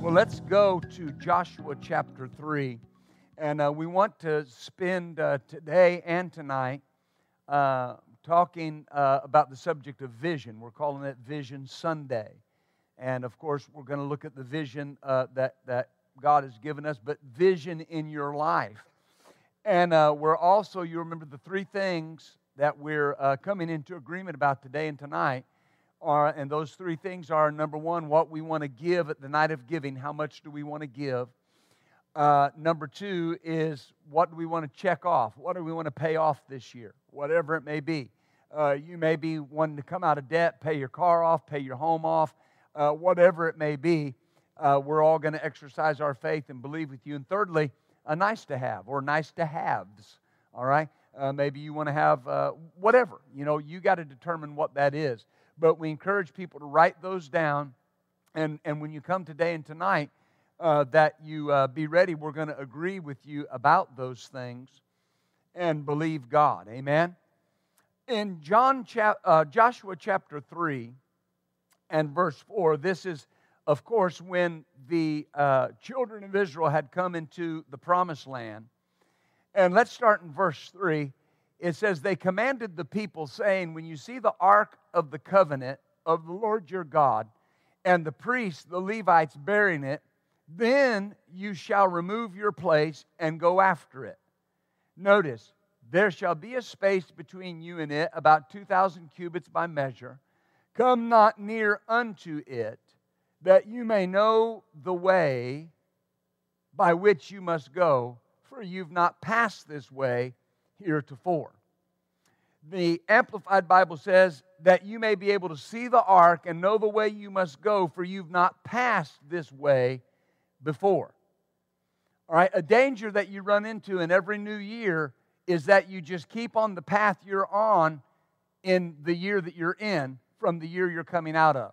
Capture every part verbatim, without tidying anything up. Well, let's go to Joshua chapter three, and uh, we want to spend uh, today and tonight uh, talking uh, about the subject of vision. We're calling it Vision Sunday. And, of course, we're going to look at the vision uh, that, that God has given us, but vision in your life. And uh, we're also, you remember, the three things that we're uh, coming into agreement about today and tonight are, and those three things are, number one, what we want to give at the night of giving. How much do we want to give? Uh, number two is, what do we want to check off? What do we want to pay off this year? Whatever it may be. Uh, you may be wanting to come out of debt, pay your car off, pay your home off, uh, whatever it may be. Uh, we're all going to exercise our faith and believe with you. And thirdly, a nice to have or nice to haves, all right? Uh, maybe you want to have uh, whatever. You know, you got to determine what that is. But we encourage people to write those down. And, and when you come today and tonight, Uh, that you uh, be ready. We're going to agree with you about those things and believe God. Amen? In John, chap- uh, Joshua chapter three and verse four, this is, of course, when the uh, children of Israel had come into the promised land. And let's start in verse three. It says, they commanded the people, saying, when you see the Ark of the Covenant of the Lord your God, and the priests, the Levites, bearing it, then you shall remove your place and go after it. Notice, there shall be a space between you and it, about two thousand cubits by measure. Come not near unto it, that you may know the way by which you must go, for you've not passed this way heretofore. The Amplified Bible says, that you may be able to see the ark and know the way you must go, for you've not passed this way before. All right, a danger that you run into in every new year is that you just keep on the path you're on in the year that you're in from the year you're coming out of.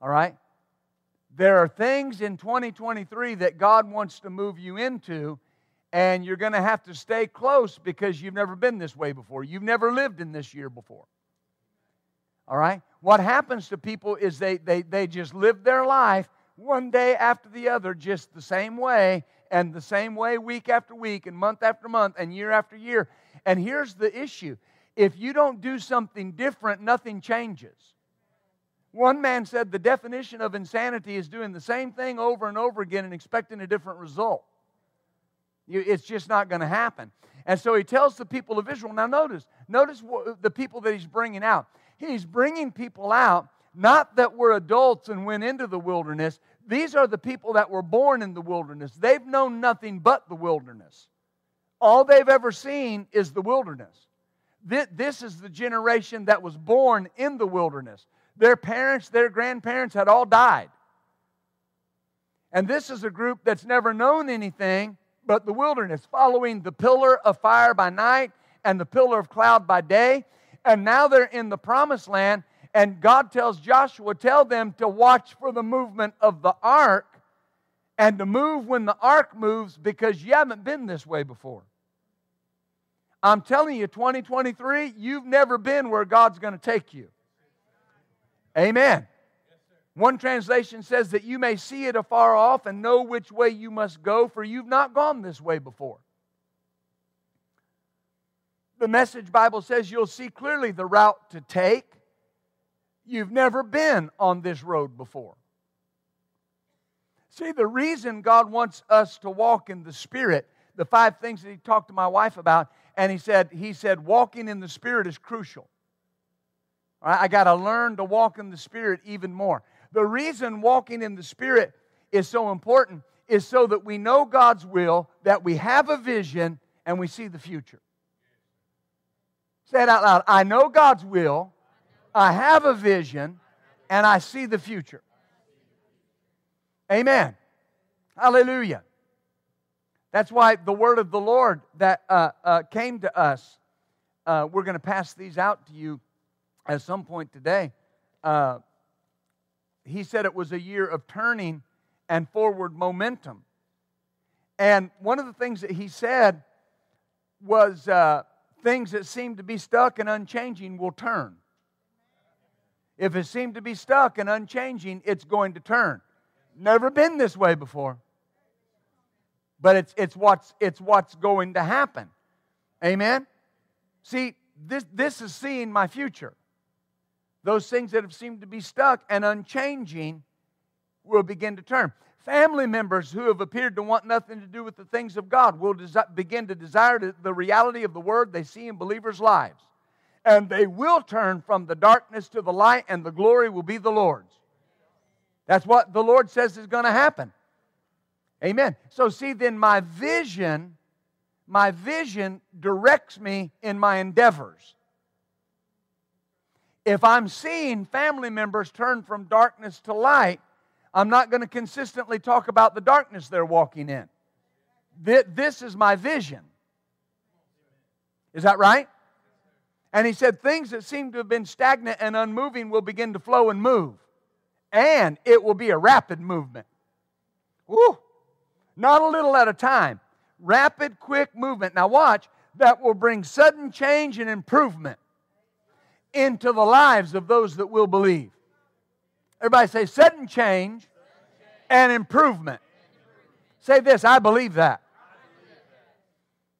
All right? There are things in twenty twenty-three that God wants to move you into, and you're going to have to stay close because you've never been this way before. You've never lived in this year before. All right? What happens to people is they they they just live their life one day after the other, just the same way, and the same way week after week, and month after month, and year after year. And here's the issue. If you don't do something different, nothing changes. One man said the definition of insanity is doing the same thing over and over again and expecting a different result. It's just not going to happen. And so he tells the people of Israel, now notice, notice the people that he's bringing out. He's bringing people out not that we're adults and went into the wilderness. These are the people that were born in the wilderness. They've known nothing but the wilderness. All they've ever seen is the wilderness. This is the generation that was born in the wilderness. Their parents, their grandparents had all died. And this is a group that's never known anything but the wilderness, following the pillar of fire by night and the pillar of cloud by day. And now they're in the promised land. And God tells Joshua, tell them to watch for the movement of the ark and to move when the ark moves because you haven't been this way before. I'm telling you, twenty twenty-three, you've never been where God's going to take you. Amen. One translation says that you may see it afar off and know which way you must go, for you've not gone this way before. The Message Bible says you'll see clearly the route to take. You've never been on this road before. See, the reason God wants us to walk in the Spirit, the five things that he talked to my wife about, and he said, he said, walking in the Spirit is crucial. All right, I got to learn to walk in the Spirit even more. The reason walking in the Spirit is so important is so that we know God's will, that we have a vision, and we see the future. Say it out loud. I know God's will. I have a vision, and I see the future. Amen. Hallelujah. That's why the word of the Lord that uh, uh, came to us, uh, we're going to pass these out to you at some point today. Uh, he said it was a year of turning and forward momentum. And one of the things that he said was uh, things that seem to be stuck and unchanging will turn. If it seemed to be stuck and unchanging, it's going to turn. Never been this way before. But it's it's what's it's what's going to happen. Amen? See, this this is seeing my future. Those things that have seemed to be stuck and unchanging will begin to turn. Family members who have appeared to want nothing to do with the things of God will desi- begin to desire to, the reality of the Word they see in believers' lives. And they will turn from the darkness to the light, and the glory will be the Lord's. That's what the Lord says is going to happen. Amen. So see, then my vision, my vision directs me in my endeavors. If I'm seeing family members turn from darkness to light, I'm not going to consistently talk about the darkness they're walking in. This is my vision. Is that right? And he said, things that seem to have been stagnant and unmoving will begin to flow and move. And it will be a rapid movement. Woo! Not a little at a time. Rapid, quick movement. Now watch, that will bring sudden change and improvement into the lives of those that will believe. Everybody say, sudden change and improvement. Say this, I believe that.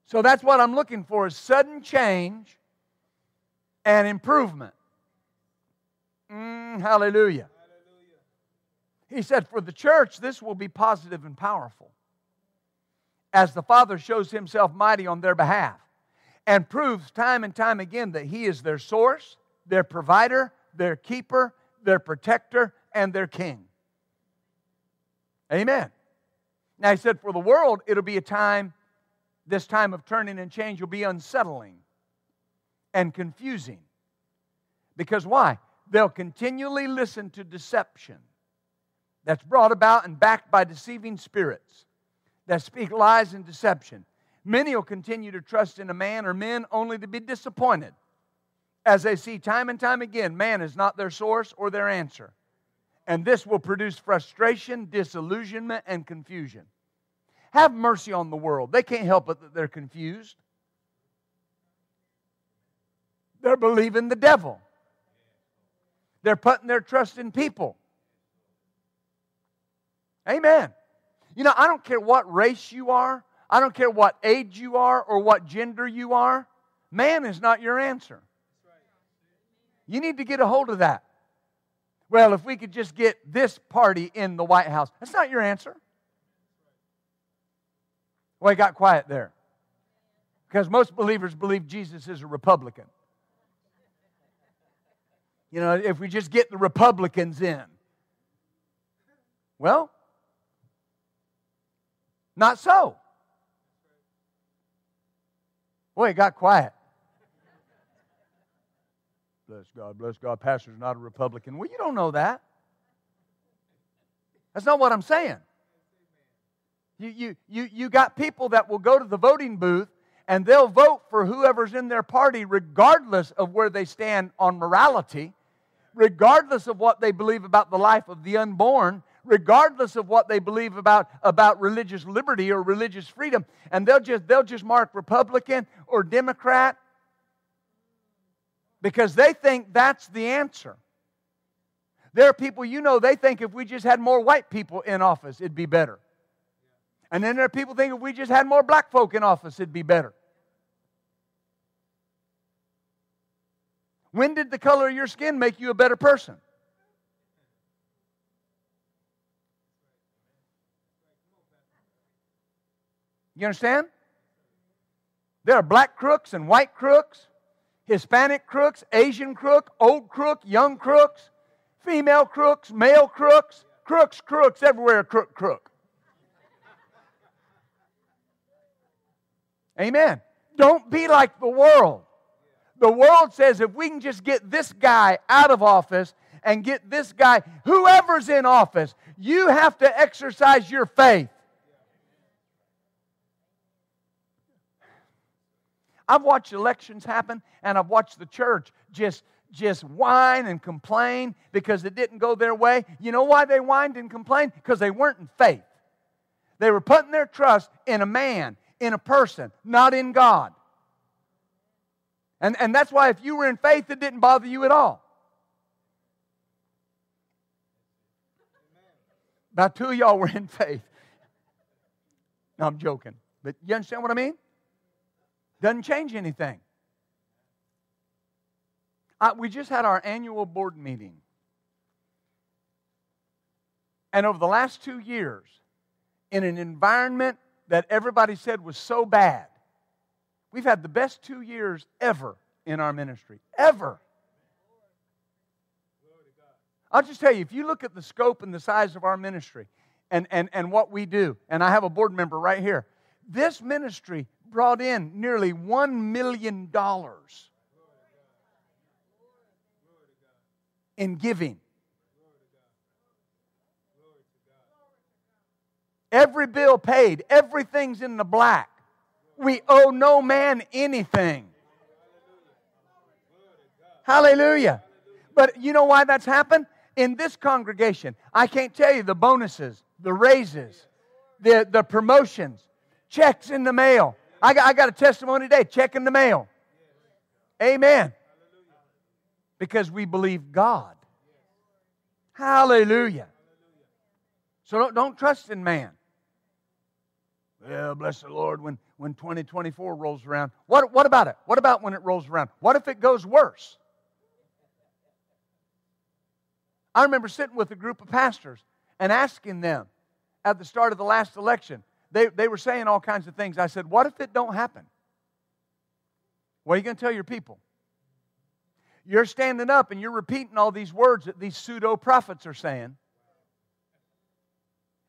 So that's what I'm looking for, is sudden change and improvement. Mm, hallelujah. He said, for the church, this will be positive and powerful, as the Father shows Himself mighty on their behalf and proves time and time again that He is their source, their provider, their keeper, their protector, and their king. Amen. Now he said, for the world, it'll be a time, this time of turning and change will be unsettling and confusing. Because why? They'll continually listen to deception that's brought about and backed by deceiving spirits that speak lies and deception. Many will continue to trust in a man or men only to be disappointed, as they see time and time again, man is not their source or their answer. And this will produce frustration, disillusionment, and confusion. Have mercy on the world. They can't help it that they're confused. They're believing the devil. They're putting their trust in people. Amen. You know, I don't care what race you are. I don't care what age you are or what gender you are. Man is not your answer. You need to get a hold of that. Well, if we could just get this party in the White House. That's not your answer. Well, it got quiet there. Because most believers believe Jesus is a Republican. You know, if we just get the Republicans in. Well, not so. Boy, it got quiet. Bless God, bless God, pastor's not a Republican. Well, you don't know that. That's not what I'm saying. You, you, you, you got people that will go to the voting booth and they'll vote for whoever's in their party regardless of where they stand on morality, regardless of what they believe about the life of the unborn, regardless of what they believe about, about religious liberty or religious freedom. And they'll just, they'll just mark Republican or Democrat, because they think that's the answer. There are people, you know, they think if we just had more white people in office, it'd be better. And then there are people think if we just had more black folk in office, it'd be better. When did the color of your skin make you a better person? You understand? There are black crooks and white crooks, Hispanic crooks, Asian crook, old crook, young crooks, female crooks, male crooks, crooks, crooks, everywhere crook, crook. Amen. Don't be like the world. The world says if we can just get this guy out of office and get this guy, whoever's in office, You have to exercise your faith. I've watched elections happen, and I've watched the church just, just whine and complain because it didn't go their way. You know why they whined and complained? Because they weren't in faith. They were putting their trust in a man, in a person, not in God. And, and that's why if you were in faith, it didn't bother you at all. About two of y'all were in faith. No, I'm joking. But you understand what I mean? Doesn't change anything. I, we just had our annual board meeting. And over the last two years, in an environment that everybody said was so bad, we've had the best two years ever in our ministry. Ever. I'll just tell you, if you look at the scope and the size of our ministry and, and, and what we do, and I have a board member right here, this ministry brought in nearly one million dollars in giving. Every bill paid, everything's in the black. We owe no man anything. Hallelujah. But you know why that's happened? In this congregation, I can't tell you the bonuses, the raises, the, the promotions, checks in the mail. I got, I got a testimony today, check in the mail. Amen. Because we believe God. Hallelujah. So don't, don't trust in man. Well, bless the Lord when, when twenty twenty-four rolls around. What, what about it? What about when it rolls around? What if it goes worse? I remember sitting with a group of pastors and asking them at the start of the last election. They, they were saying all kinds of things. I said, what if it don't happen? What are you going to tell your people? You're standing up and you're repeating all these words that these pseudo-prophets are saying.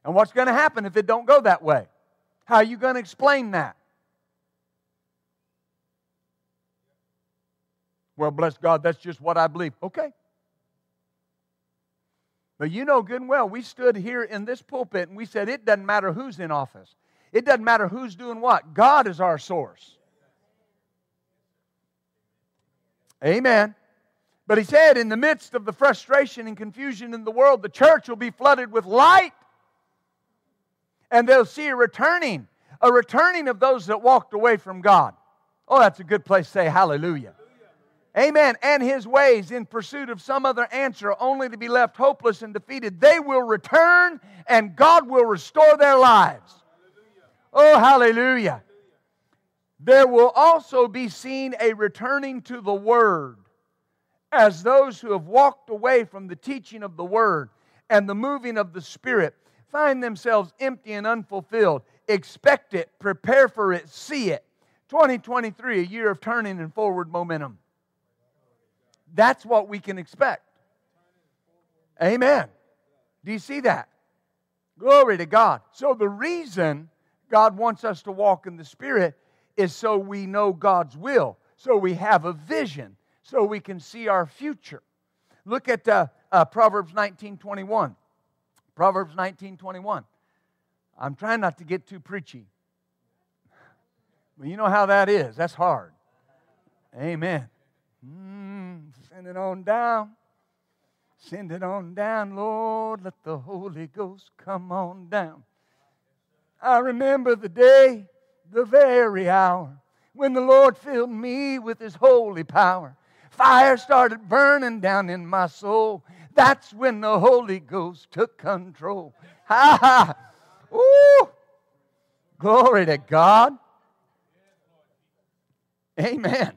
And what's going to happen if it don't go that way? How are you going to explain that? Well, bless God, that's just what I believe. Okay. But you know good and well, we stood here in this pulpit and we said it doesn't matter who's in office. It doesn't matter who's doing what. God is our source. Amen. But he said in the midst of the frustration and confusion in the world, the church will be flooded with light. And they'll see a returning, a returning of those that walked away from God. Oh, that's a good place to say hallelujah. Amen. And his ways in pursuit of some other answer only to be left hopeless and defeated. They will return and God will restore their lives. Oh, hallelujah. There will also be seen a returning to the Word as those who have walked away from the teaching of the Word and the moving of the Spirit find themselves empty and unfulfilled. Expect it, prepare for it, see it. twenty twenty-three, a year of turning and forward momentum. That's what we can expect. Amen. Do you see that? Glory to God. So the reason God wants us to walk in the Spirit is so we know God's will, so we have a vision, so we can see our future. Look at uh, uh, Proverbs nineteen twenty-one. Proverbs nineteen twenty-one. I'm trying not to get too preachy. Well, you know how that is. That's hard. Amen. Mm, send it on down. Send it on down, Lord. Let the Holy Ghost come on down. I remember the day, the very hour, when the Lord filled me with His holy power. Fire started burning down in my soul. That's when the Holy Ghost took control. Ha ha. Woo. Glory to God. Amen.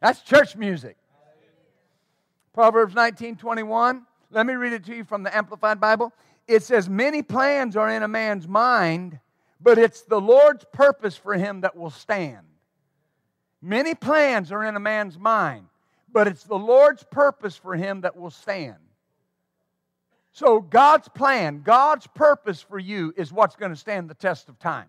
That's church music. Proverbs nineteen twenty-one. Let me read it to you from the Amplified Bible. It says, many plans are in a man's mind, but it's the Lord's purpose for him that will stand. Many plans are in a man's mind, but it's the Lord's purpose for him that will stand. So God's plan, God's purpose for you is what's going to stand the test of time.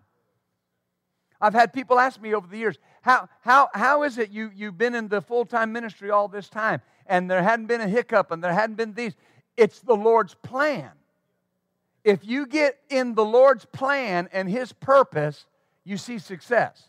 I've had people ask me over the years, how, how, how is it you, you've been in the full-time ministry all this time and there hadn't been a hiccup and there hadn't been these? It's the Lord's plan. If you get in the Lord's plan and His purpose, you see success.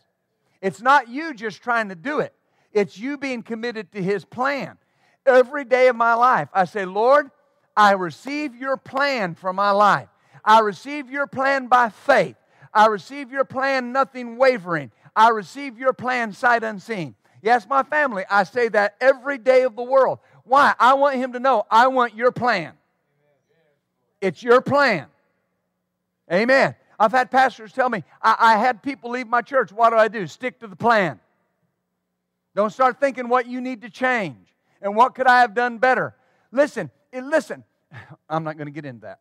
It's not you just trying to do it. It's you being committed to His plan. Every day of my life, I say, Lord, I receive your plan for my life. I receive your plan by faith. I receive your plan, nothing wavering. I receive your plan, sight unseen. Yes, my family, I say that every day of the world. Why? I want him to know, I want your plan. It's your plan. Amen. I've had pastors tell me, I, I had people leave my church. What do I do? Stick to the plan. Don't start thinking what you need to change and what could I have done better. Listen, listen, I'm not going to get into that.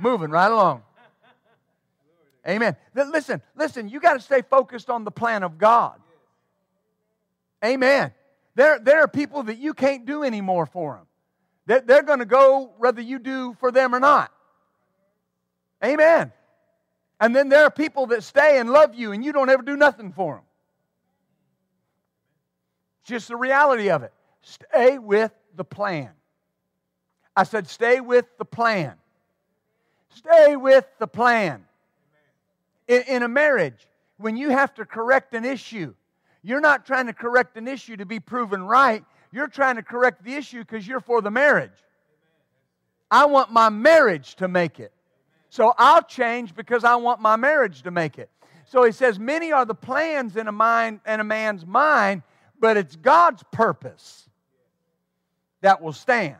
Moving right along. Amen. Listen, listen, you got to stay focused on the plan of God. Amen. There, there are people that you can't do any more for them. They're, they're going to go whether you do for them or not. Amen. And then there are people that stay and love you and you don't ever do nothing for them. Just the reality of it. Stay with the plan. I said stay with the plan. Stay with the plan. In, in a marriage, when you have to correct an issue, you're not trying to correct an issue to be proven right. You're trying to correct the issue because you're for the marriage. I want my marriage to make it. So I'll change because I want my marriage to make it. So he says, many are the plans in a mind and a man's mind, but it's God's purpose that will stand.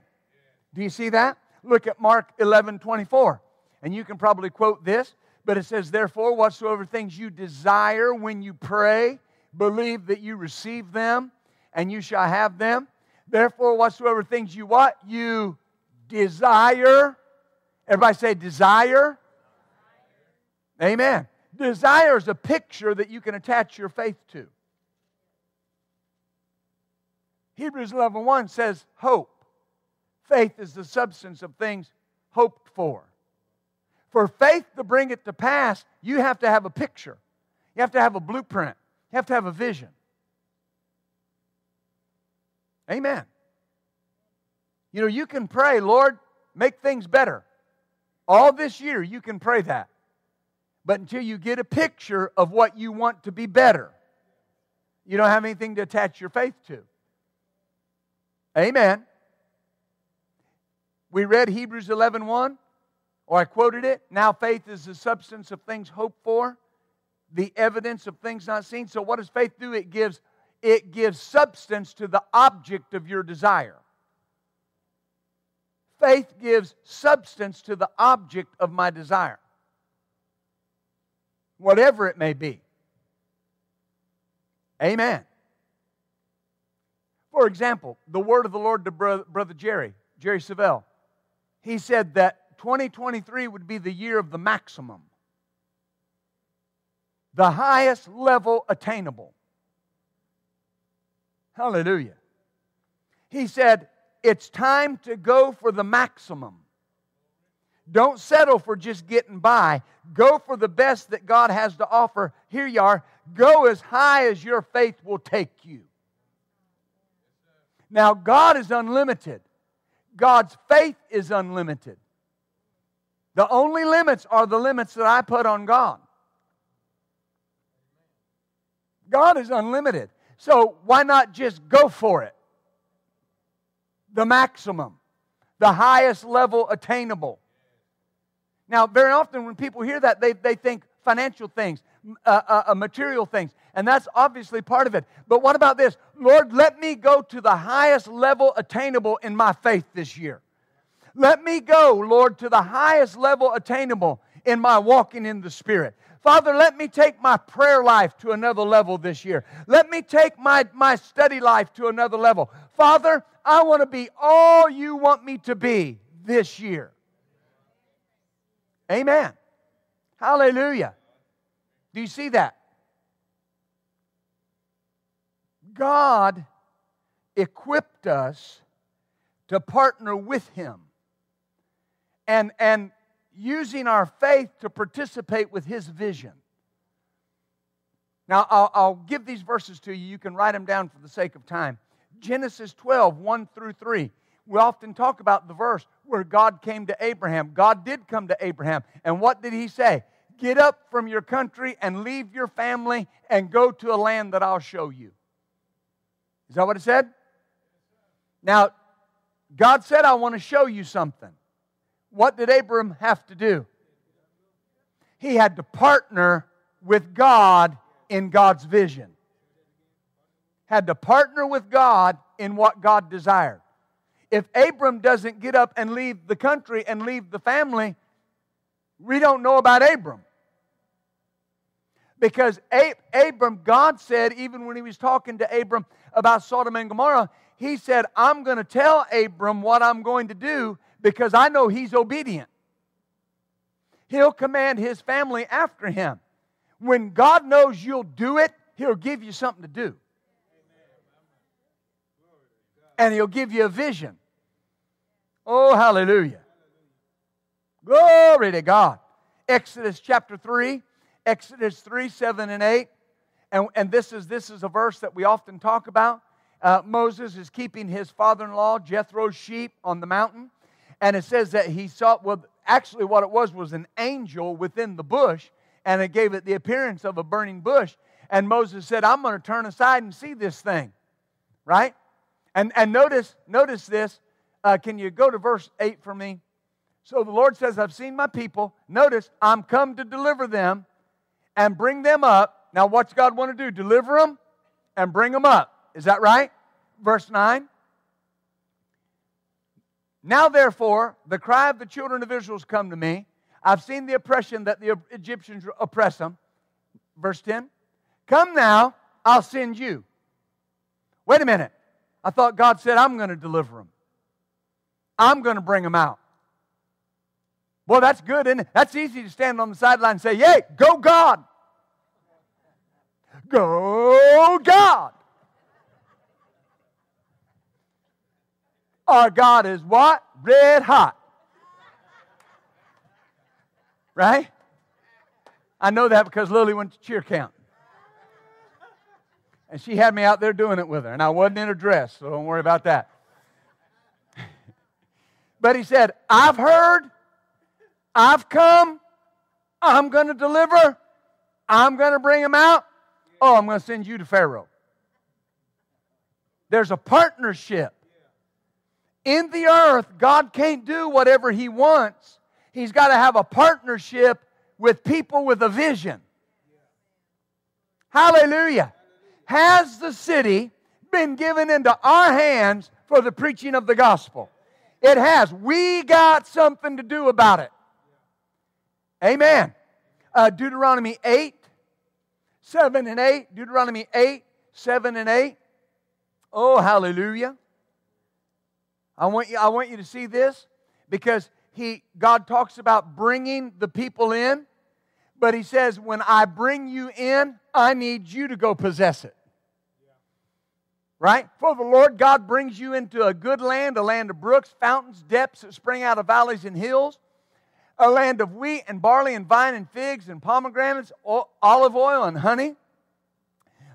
Do you see that? Look at Mark eleven twenty-four. And you can probably quote this. But it says, therefore, whatsoever things you desire when you pray, believe that you receive them, and you shall have them. Therefore, whatsoever things you what? You desire. Everybody say desire. desire. Amen. Desire is a picture that you can attach your faith to. Hebrews eleven one says hope. Faith is the substance of things hoped for. For faith to bring it to pass, you have to have a picture. You have to have a blueprint. You have to have a vision. Amen. You know, you can pray, Lord, make things better. All this year, you can pray that. But until you get a picture of what you want to be better, you don't have anything to attach your faith to. Amen. We read Hebrews eleven one. Or I quoted it, now faith is the substance of things hoped for, the evidence of things not seen. So what does faith do? It gives, it gives substance to the object of your desire. Faith gives substance to the object of my desire, whatever it may be. Amen. For example, the word of the Lord to Brother Jerry, Jerry Savelle, he said that twenty twenty-three would be the year of the maximum. The highest level attainable. Hallelujah. He said, it's time to go for the maximum. Don't settle for just getting by. Go for the best that God has to offer. Here you are. Go as high as your faith will take you. Now, God is unlimited. God's faith is unlimited. The only limits are the limits that I put on God. God is unlimited. So why not just go for it? The maximum. The highest level attainable. Now, very often when people hear that, they, they think financial things, uh, uh, material things. And that's obviously part of it. But what about this? Lord, let me go to the highest level attainable in my faith this year. Let me go, Lord, to the highest level attainable in my walking in the Spirit. Father, let me take my prayer life to another level this year. Let me take my, my study life to another level. Father, I want to be all you want me to be this year. Amen. Hallelujah. Do you see that? God equipped us to partner with Him. And, and using our faith to participate with His vision. Now, I'll, I'll give these verses to you. You can write them down for the sake of time. Genesis twelve, one through three. we often talk about the verse where God came to Abraham. God did come to Abraham. And what did he say? Get up from your country and leave your family and go to a land that I'll show you. Is that what it said? Now, God said, I want to show you something. What did Abram have to do? He had to partner with God in God's vision. Had to partner with God in what God desired. If Abram doesn't get up and leave the country and leave the family, we don't know about Abram. Because Ab- Abram, God said, even when he was talking to Abram about Sodom and Gomorrah, he said, I'm going to tell Abram what I'm going to do because I know he's obedient. He'll command his family after him. When God knows you'll do it, he'll give you something to do. And he'll give you a vision. Oh, hallelujah. Glory to God. Exodus chapter three. Exodus three, seven, and eight. And, and this is this is a verse that we often talk about. Uh, Moses is keeping his father-in-law Jethro's sheep on the mountain. And it says that he saw, well, actually what it was was an angel within the bush. And it gave it the appearance of a burning bush. And Moses said, I'm going to turn aside and see this thing. Right? And and notice, notice this. Uh, can you go to verse eight for me? So the Lord says, I've seen my people. Notice, I'm come to deliver them and bring them up. Now what's God want to do? Deliver them and bring them up. Is that right? Verse nine. Now therefore, the cry of the children of Israel has come to me. I've seen the oppression that the Egyptians oppress them. Verse ten. Come now, I'll send you. Wait a minute. I thought God said, I'm going to deliver them. I'm going to bring them out. Well, that's good, isn't it? That's easy to stand on the sideline and say, yay, go God. Go God. Our God is what? Red hot. Right? I know that because Lily went to cheer camp. And she had me out there doing it with her. And I wasn't in a dress, so don't worry about that. But he said, I've heard, I've come, I'm going to deliver, I'm going to bring them out. Oh, I'm going to send you to Pharaoh. There's a partnership. In the earth, God can't do whatever he wants. He's got to have a partnership with people with a vision. Hallelujah. Has the city been given into our hands for the preaching of the gospel? It has. We got something to do about it. Amen. Uh, Deuteronomy eight, seven and eight. Deuteronomy eight, seven and eight. Oh, hallelujah. I want you, I want you to see this because he, God talks about bringing the people in. But he says, when I bring you in, I need you to go possess it. Yeah. Right? For the Lord God brings you into a good land, a land of brooks, fountains, depths that spring out of valleys and hills, a land of wheat and barley and vine and figs and pomegranates, olive oil and honey,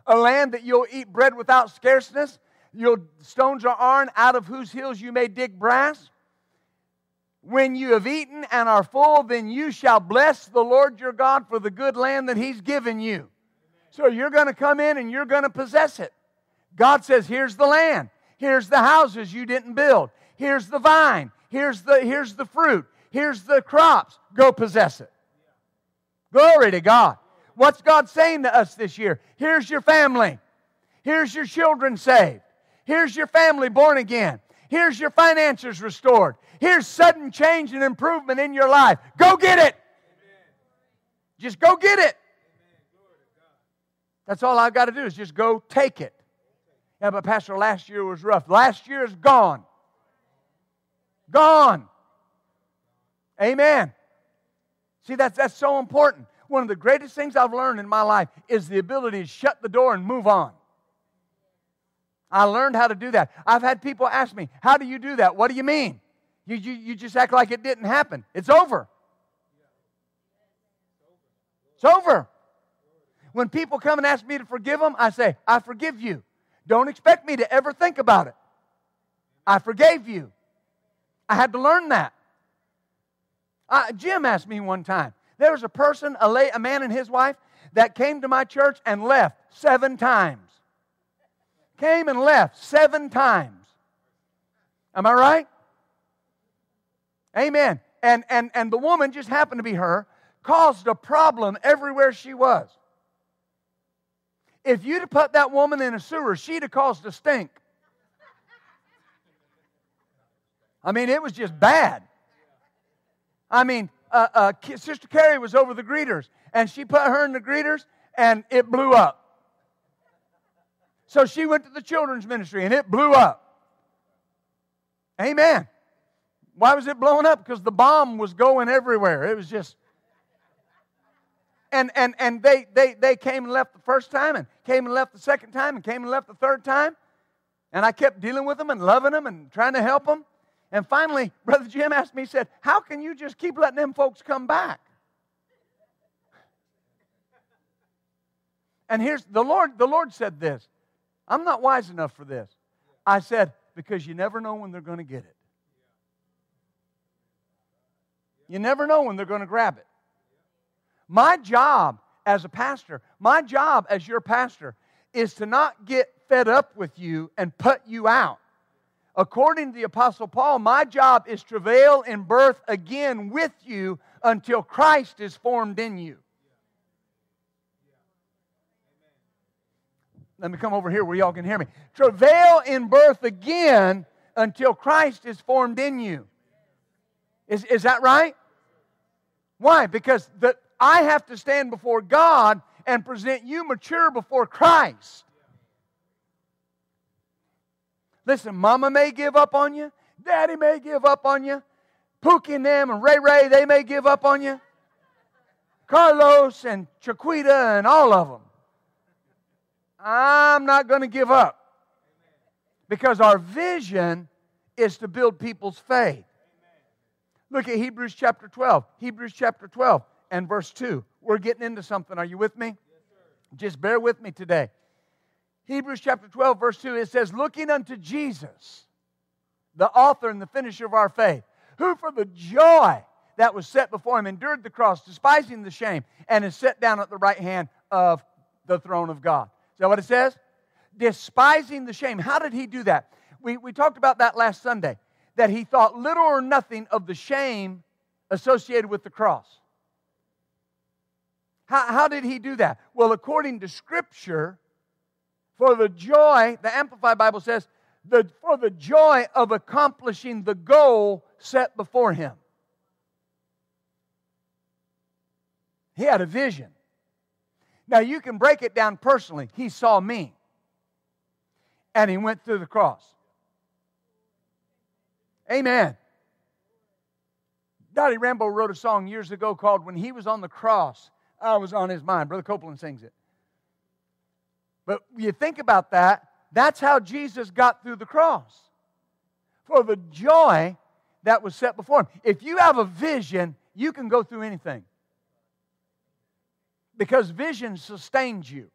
a land that you'll eat bread without scarceness, your stones are iron, out of whose hills you may dig brass. When you have eaten and are full, then you shall bless the Lord your God for the good land that he's given you. Amen. So you're going to come in and you're going to possess it. God says, here's the land. Here's the houses you didn't build. Here's the vine. Here's the, here's the fruit. Here's the crops. Go possess it. Yeah. Glory to God. What's God saying to us this year? Here's your family. Here's your children saved. Here's your family born again. Here's your finances restored. Here's sudden change and improvement in your life. Go get it. Amen. Just go get it. That's all I've got to do is just go take it. Yeah, but Pastor, last year was rough. Last year is gone. Gone. Amen. See, that's, that's so important. One of the greatest things I've learned in my life is the ability to shut the door and move on. I learned how to do that. I've had people ask me, how do you do that? What do you mean? You, you, you just act like it didn't happen. It's over. It's over. When people come and ask me to forgive them, I say, I forgive you. Don't expect me to ever think about it. I forgave you. I had to learn that. Uh, Jim asked me one time. There was a person, a, lay, a man and his wife, that came to my church and left seven times. Came and left seven times. Am I right? Amen. And, and, and the woman, just happened to be her, caused a problem everywhere she was. If you'd have put that woman in a sewer, she'd have caused a stink. I mean, it was just bad. I mean, uh, uh, Sister Carrie was over the greeters, and she put her in the greeters, and it blew up. So she went to the children's ministry, and it blew up. Amen. Why was it blowing up? Because the bomb was going everywhere. It was just... And and and they, they, they came and left the first time, and came and left the second time, and came and left the third time. And I kept dealing with them and loving them and trying to help them. And finally, Brother Jim asked me, he said, how can you just keep letting them folks come back? And here's the Lord, the Lord said this. I'm not wise enough for this. I said, because you never know when they're going to get it. You never know when they're going to grab it. My job as a pastor, my job as your pastor, is to not get fed up with you and put you out. According to the Apostle Paul, my job is travail in birth again with you until Christ is formed in you. Let me come over here where y'all can hear me. Travail in birth again until Christ is formed in you. Is, is that right? Why? Because the... I have to stand before God and present you mature before Christ. Listen, Mama may give up on you. Daddy may give up on you. Pookie and them and Ray Ray, they may give up on you. Carlos and Chiquita and all of them. I'm not going to give up. Because our vision is to build people's faith. Look at Hebrews chapter twelve. Hebrews chapter twelve. And verse two, we're getting into something. Are you with me? Yes, sir. Just bear with me today. Hebrews chapter twelve, verse two, it says, looking unto Jesus, the author and the finisher of our faith, who for the joy that was set before him endured the cross, despising the shame, and is set down at the right hand of the throne of God. Is that what it says? Despising the shame. How did he do that? We, we talked about that last Sunday, that he thought little or nothing of the shame associated with the cross. How, how did he do that? Well, according to Scripture, for the joy, the Amplified Bible says, the, for the joy of accomplishing the goal set before him. He had a vision. Now, you can break it down personally. He saw me, and he went through the cross. Amen. Dottie Rambo wrote a song years ago called When He Was on the Cross, I was on his mind. Brother Copeland sings it. But you think about that, that's how Jesus got through the cross. For the joy that was set before him. If you have a vision, you can go through anything. Because vision sustains you.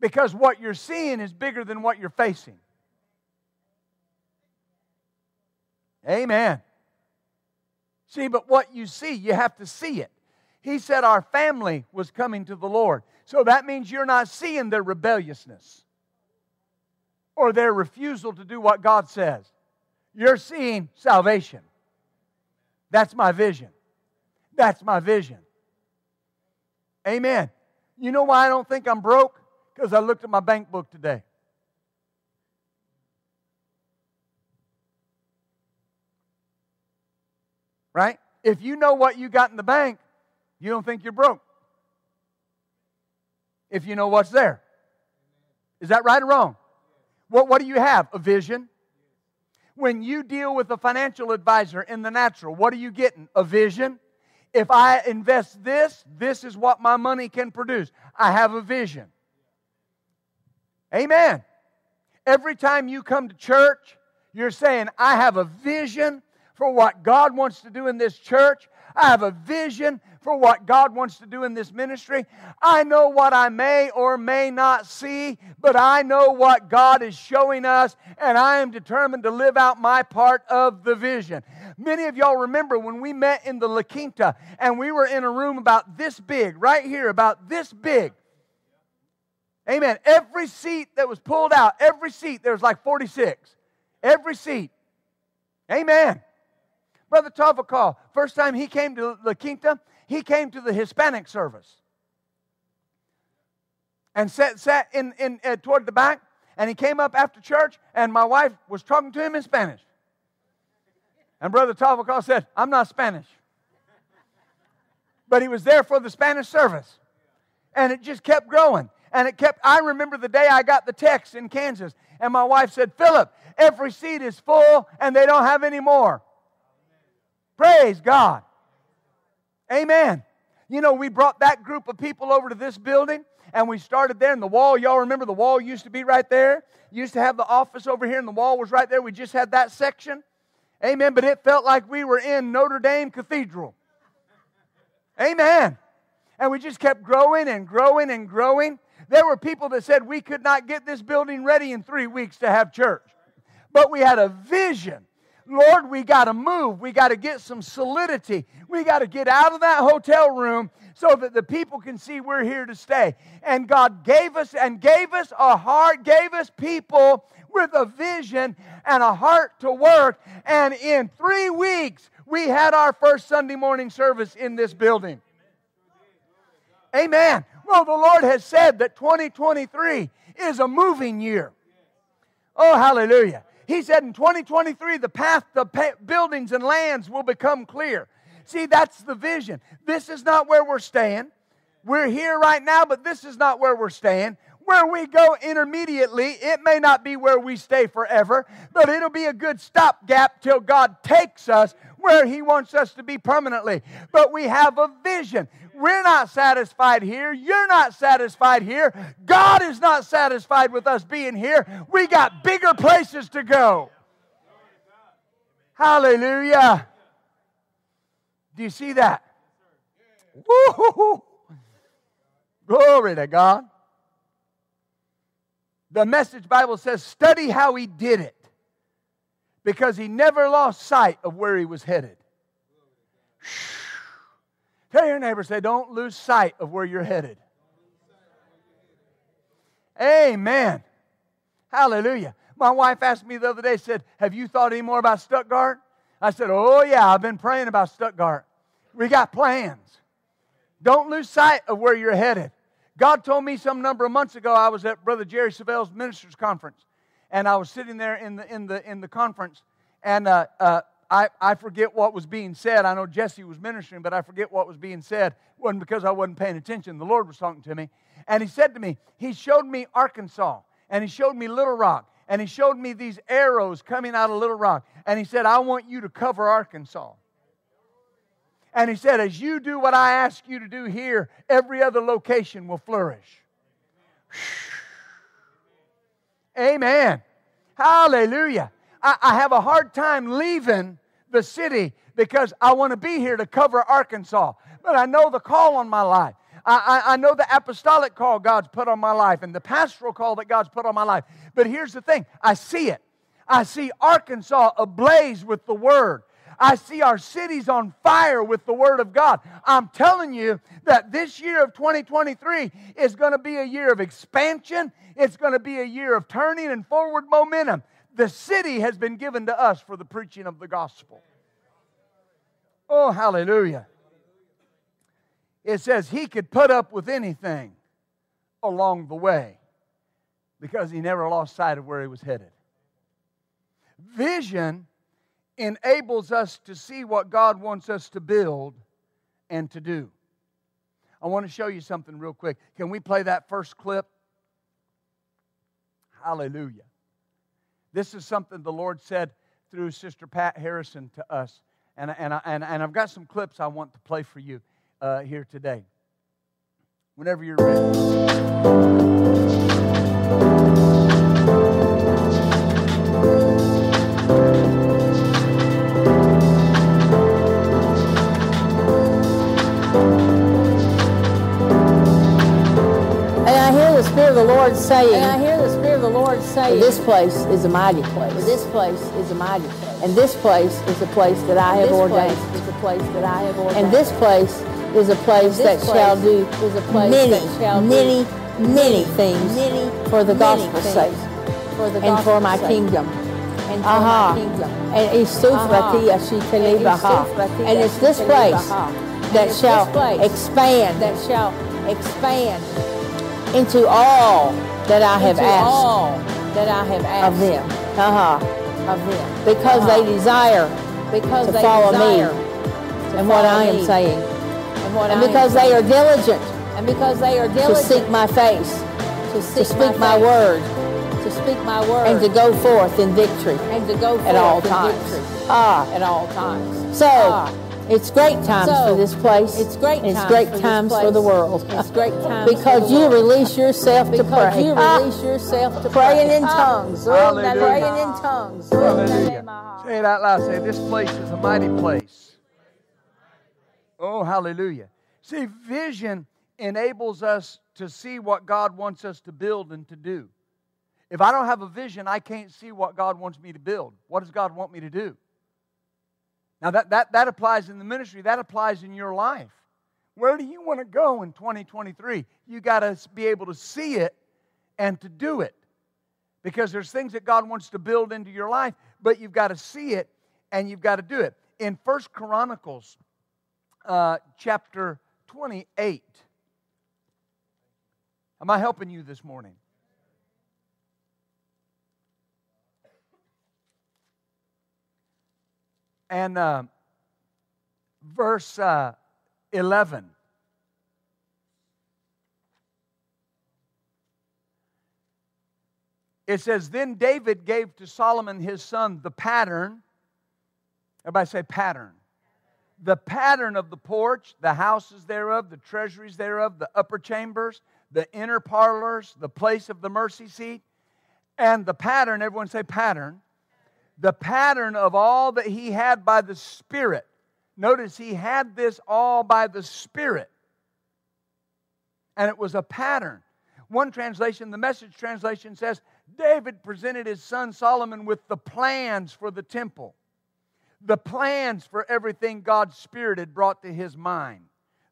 Because what you're seeing is bigger than what you're facing. Amen. See, but what you see, you have to see it. He said our family was coming to the Lord. So that means you're not seeing their rebelliousness or their refusal to do what God says. You're seeing salvation. That's my vision. That's my vision. Amen. You know why I don't think I'm broke? Because I looked at my bank book today. Right? If you know what you got in the bank, you don't think you're broke. If you know what's there. Is that right or wrong? What, what do you have? A vision. When you deal with a financial advisor in the natural, what are you getting? A vision. If I invest this, this is what my money can produce. I have a vision. Amen. Every time you come to church, you're saying, I have a vision for what God wants to do in this church. I have a vision for what God wants to do in this ministry. I know what I may or may not see, but I know what God is showing us, and I am determined to live out my part of the vision. Many of y'all remember when we met in the La Quinta, and we were in a room about this big, right here, about this big. Amen. Every seat that was pulled out, every seat, there was like forty-six. Every seat. Amen. Brother Tavakol, first time he came to La Quinta, he came to the Hispanic service. And sat, sat in, in, uh, toward the back, and he came up after church, and my wife was talking to him in Spanish. And Brother Tavakol said, "I'm not Spanish." But he was there for the Spanish service. And it just kept growing. And it kept, I remember the day I got the text in Kansas, and my wife said, "Philip, every seat is full, and they don't have any more." Praise God. Amen. You know, we brought that group of people over to this building, and we started there, and the wall, y'all remember the wall used to be right there? Used to have the office over here, and the wall was right there. We just had that section. Amen. But it felt like we were in Notre Dame Cathedral. Amen. And we just kept growing and growing and growing. There were people that said we could not get this building ready in three weeks to have church. But we had a vision. Lord, we got to move. We got to get some solidity. We got to get out of that hotel room so that the people can see we're here to stay. And God gave us and gave us a heart, gave us people with a vision and a heart to work. And in three weeks, we had our first Sunday morning service in this building. Amen. Well, the Lord has said that twenty twenty-three is a moving year. Oh, hallelujah. He said in twenty twenty-three, the path to buildings and lands will become clear. See, that's the vision. This is not where we're staying. We're here right now, but this is not where we're staying. Where we go intermediately, it may not be where we stay forever, but it'll be a good stopgap till God takes us where He wants us to be permanently. But we have a vision. We're not satisfied here. You're not satisfied here. God is not satisfied with us being here. We got bigger places to go. Hallelujah. Do you see that? Woo-hoo-hoo. Glory to God. The Message Bible says, "Study how He did it, because He never lost sight of where He was headed." Tell your neighbor, say, "Don't lose sight of where you're headed." Amen. Hallelujah. My wife asked me the other day, said, "Have you thought any more about Stuttgart?" I said, "Oh yeah, I've been praying about Stuttgart. We got plans." Don't lose sight of where you're headed. God told me some number of months ago, I was at Brother Jerry Savelle's ministers conference, and I was sitting there in the in the in the conference, and uh, uh, I I forget what was being said. I know Jesse was ministering, but I forget what was being said. It wasn't because I wasn't paying attention. The Lord was talking to me, and He said to me, He showed me Arkansas, and He showed me Little Rock, and He showed me these arrows coming out of Little Rock, and He said, "I want you to cover Arkansas." And He said, "As you do what I ask you to do here, every other location will flourish." Amen. Hallelujah. I, I have a hard time leaving the city because I want to be here to cover Arkansas. But I know the call on my life. I, I, I know the apostolic call God's put on my life and the pastoral call that God's put on my life. But here's the thing. I see it. I see Arkansas ablaze with the Word. I see our cities on fire with the Word of God. I'm telling you that this year of twenty twenty-three is going to be a year of expansion. It's going to be a year of turning and forward momentum. The city has been given to us for the preaching of the gospel. Oh, hallelujah. It says He could put up with anything along the way because He never lost sight of where He was headed. Vision enables us to see what God wants us to build and to do. I want to show you something real quick. Can we play that first clip? Hallelujah. This is something the Lord said through Sister Pat Harrison to us. And, and, I, and, and I've got some clips I want to play for you uh, here today. Whenever you're ready. Thank you. Lord saying, and I hear the Spirit of the Lord saying, this place is a mighty place. This place is a mighty place. And this place is a place that I have ordained. This place is a place that I have ordained. And this place is a place that shall do many, many things for the gospel's sake and for my kingdom. Aha. And it's this place that shall expand, that shall expand into all that I have asked, all that I have asked of them, uh-huh. of them, because uh-huh. they desire, because to they follow desire me, to and what I am saying, and, what and I because am they saying. Are diligent, and because they are diligent to seek my face, to, seek to speak my, my word, to speak my word, and to go forth in victory, and to go forth at all in times, victory. ah, at all times. So. Ah. It's great times so, for this place. It's great times, it's great for, times for the world. It's great times because for the world. You release yourself to because pray. You release yourself to praying pray. in tongues. Hallelujah. Praying in tongues. Hallelujah. Say it out loud. Say, this place is a mighty place. Oh, hallelujah. See, vision enables us to see what God wants us to build and to do. If I don't have a vision, I can't see what God wants me to build. What does God want me to do? Now, that, that, that applies in the ministry. That applies in your life. Where do you want to go in twenty twenty-three? You got to be able to see it and to do it. Because there's things that God wants to build into your life, but you've got to see it and you've got to do it. In First Chronicles uh, chapter twenty-eight, am I helping you this morning? And uh, verse uh, eleven. It says, then David gave to Solomon his son the pattern. Everybody say pattern. The pattern of the porch, the houses thereof, the treasuries thereof, the upper chambers, the inner parlors, the place of the mercy seat, and the pattern, everyone say pattern. The pattern of all that he had by the Spirit. Notice he had this all by the Spirit. And it was a pattern. One translation, the Message translation says, David presented his son Solomon with the plans for the temple. The plans for everything God's Spirit had brought to his mind.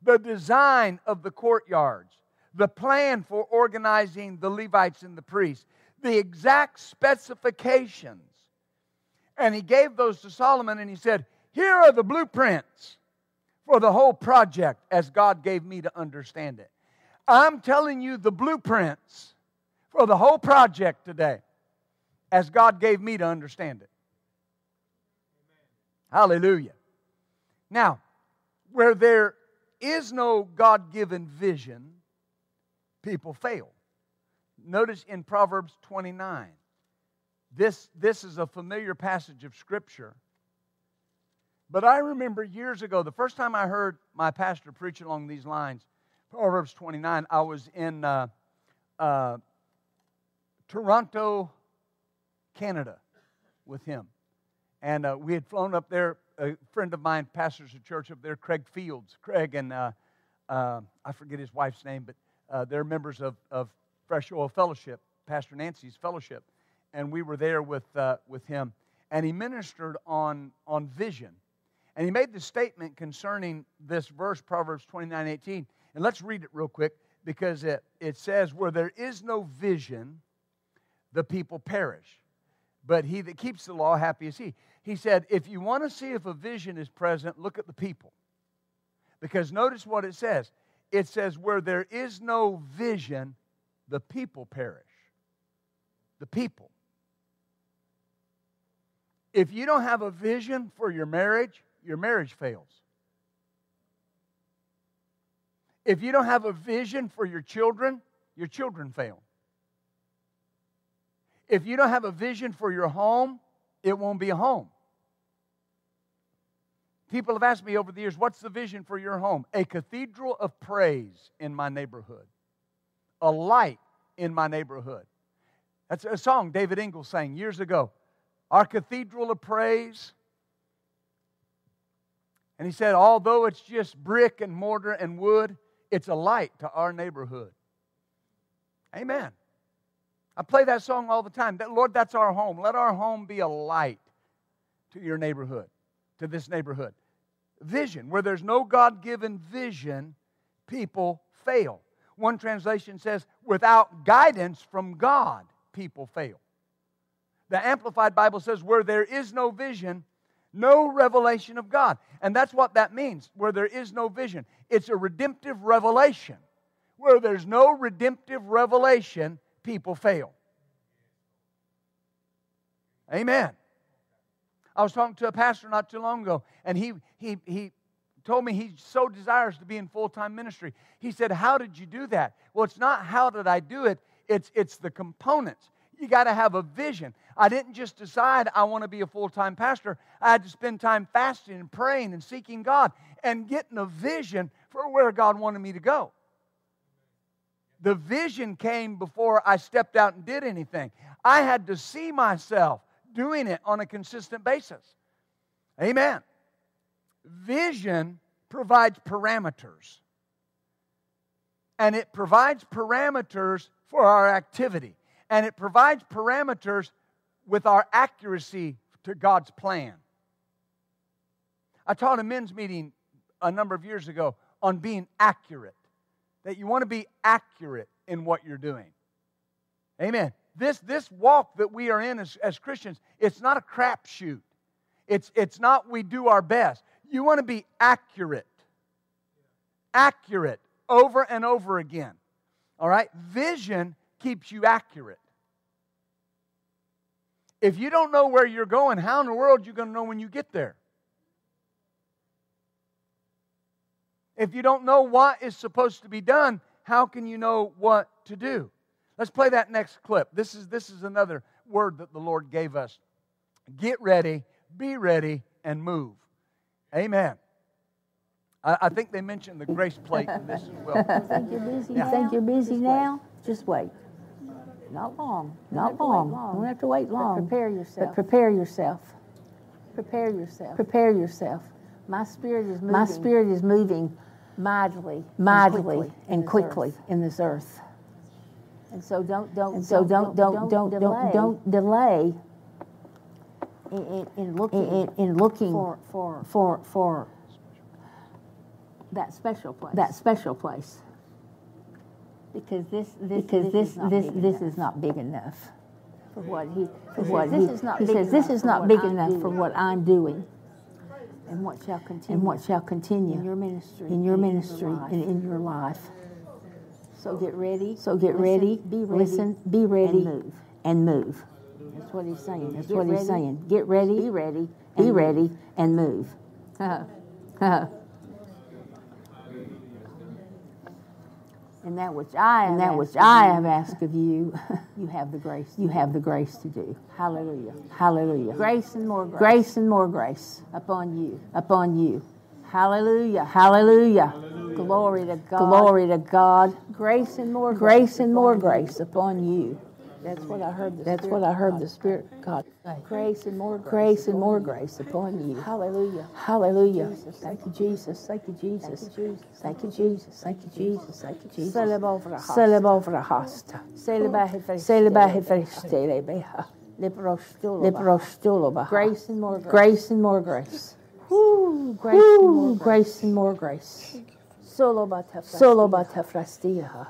The design of the courtyards. The plan for organizing the Levites and the priests. The exact specifications. And he gave those to Solomon and he said, here are the blueprints for the whole project as God gave me to understand it. I'm telling you the blueprints for the whole project today as God gave me to understand it. Hallelujah. Now, where there is no God-given vision, people fail. Notice in Proverbs twenty-nine. This, this is a familiar passage of Scripture. But I remember years ago, the first time I heard my pastor preach along these lines, Proverbs twenty-nine, I was in uh, uh, Toronto, Canada with him. And uh, we had flown up there, a friend of mine, pastors of church up there, Craig Fields. Craig and uh, uh, I forget his wife's name, but uh, they're members of, of Fresh Oil Fellowship, Pastor Nancy's fellowship. And we were there with uh, with him, and he ministered on, on vision. And he made the statement concerning this verse, Proverbs twenty-nine eighteen. And let's read it real quick, because it, it says, where there is no vision, the people perish. But he that keeps the law, happy is he. He said, if you want to see if a vision is present, look at the people. Because notice what it says. It says, where there is no vision, the people perish. The people. If you don't have a vision for your marriage, your marriage fails. If you don't have a vision for your children, your children fail. If you don't have a vision for your home, it won't be a home. People have asked me over the years, what's the vision for your home? A cathedral of praise in my neighborhood. A light in my neighborhood. That's a song David Ingalls sang years ago. Our cathedral of praise. And he said, although it's just brick and mortar and wood, it's a light to our neighborhood. Amen. I play that song all the time. That, Lord, that's our home. Let our home be a light to your neighborhood, to this neighborhood. Vision. Where there's no God-given vision, people fail. One translation says, without guidance from God, people fail. The Amplified Bible says, where there is no vision, no revelation of God. And that's what that means, where there is no vision. It's a redemptive revelation. Where there's no redemptive revelation, people fail. Amen. I was talking to a pastor not too long ago, and he he he told me he so desires to be in full-time ministry. He said, how did you do that? Well, it's not how did I do it, it's it's the components. You got to have a vision. I didn't just decide I want to be a full-time pastor. I had to spend time fasting and praying and seeking God and getting a vision for where God wanted me to go. The vision came before I stepped out and did anything. I had to see myself doing it on a consistent basis. Amen. Vision provides parameters. And it provides parameters for our activity. And it provides parameters with our accuracy to God's plan. I taught a men's meeting a number of years ago on being accurate. That you want to be accurate in what you're doing. Amen. This, this walk that we are in as, as Christians, it's not a crapshoot. It's, it's not we do our best. You want to be accurate. Accurate over and over again. All right? Vision keeps you accurate. If you don't know where you're going, how in the world are you going to know when you get there? If you don't know what is supposed to be done, how can you know what to do? Let's play that next clip. This is, this is another word that the Lord gave us. Get ready, be ready, and move. Amen. I, I think they mentioned the grace plate in this as well. Think you're busy, yeah. think you're busy Just now? Wait. Just wait. Not long. Not long. long. You don't have to wait long. But prepare yourself. But prepare yourself. Prepare yourself. Prepare yourself. My spirit is moving. My spirit is moving. Mightily, mightily, and quickly in this earth. And so don't don't so don't don't don't don't don't delay in looking in looking for for for for that special place. That special place. Because this this because this this this is not big enough for what he for what he he says this is not big enough for what I'm doing. And what shall continue? And what shall continue in your ministry? In your ministry and in your life. So get ready. So get ready. Be ready. Listen. Be ready. And move. And move. That's what he's saying. That's what he's saying. Get ready. Be ready. Be ready and move. Uh-huh. Uh-huh. And that which I and that which I have asked of you, you have the grace. You have the grace to do. Hallelujah. Hallelujah. Grace and more grace. Grace and more grace upon you. Upon you. Hallelujah. Hallelujah. Hallelujah. Glory to God. Glory to God. Grace and more grace, grace and more grace upon you. That's what I heard. The That's Spirit what I heard. God. The Spirit God. Grace and more grace. Grace and more grace upon you. Hallelujah. Hallelujah. Thank you, Jesus. Thank you, Jesus. Thank you, Jesus. Thank you, Jesus. Thank you, Jesus. Celebra for a hosta. Celebra he festelebeha. Leprostuloba. Grace and more grace. Grace and more grace. Woo! Grace and more grace. Solo bata. Solo bata frastiha.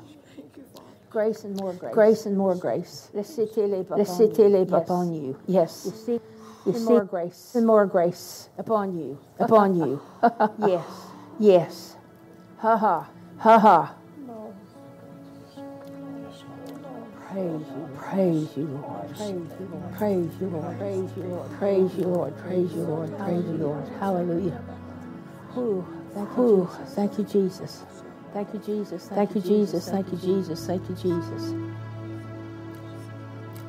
Grace and more grace. Grace and more grace. The city live upon you. Yes. You see, you see more grace. And more grace upon you. Upon you. Yes. Yes. Ha ha. Ha ha. No. Praise you. Praise you, Lord. Praise you, Lord. Praise you, Lord. Praise you, Lord. Praise you, Lord. Praise you, Lord. Hallelujah. Who? Who? Thank you, Jesus. Thank you, Jesus. Thank you, Jesus. Thank you, Jesus. Thank you, Jesus.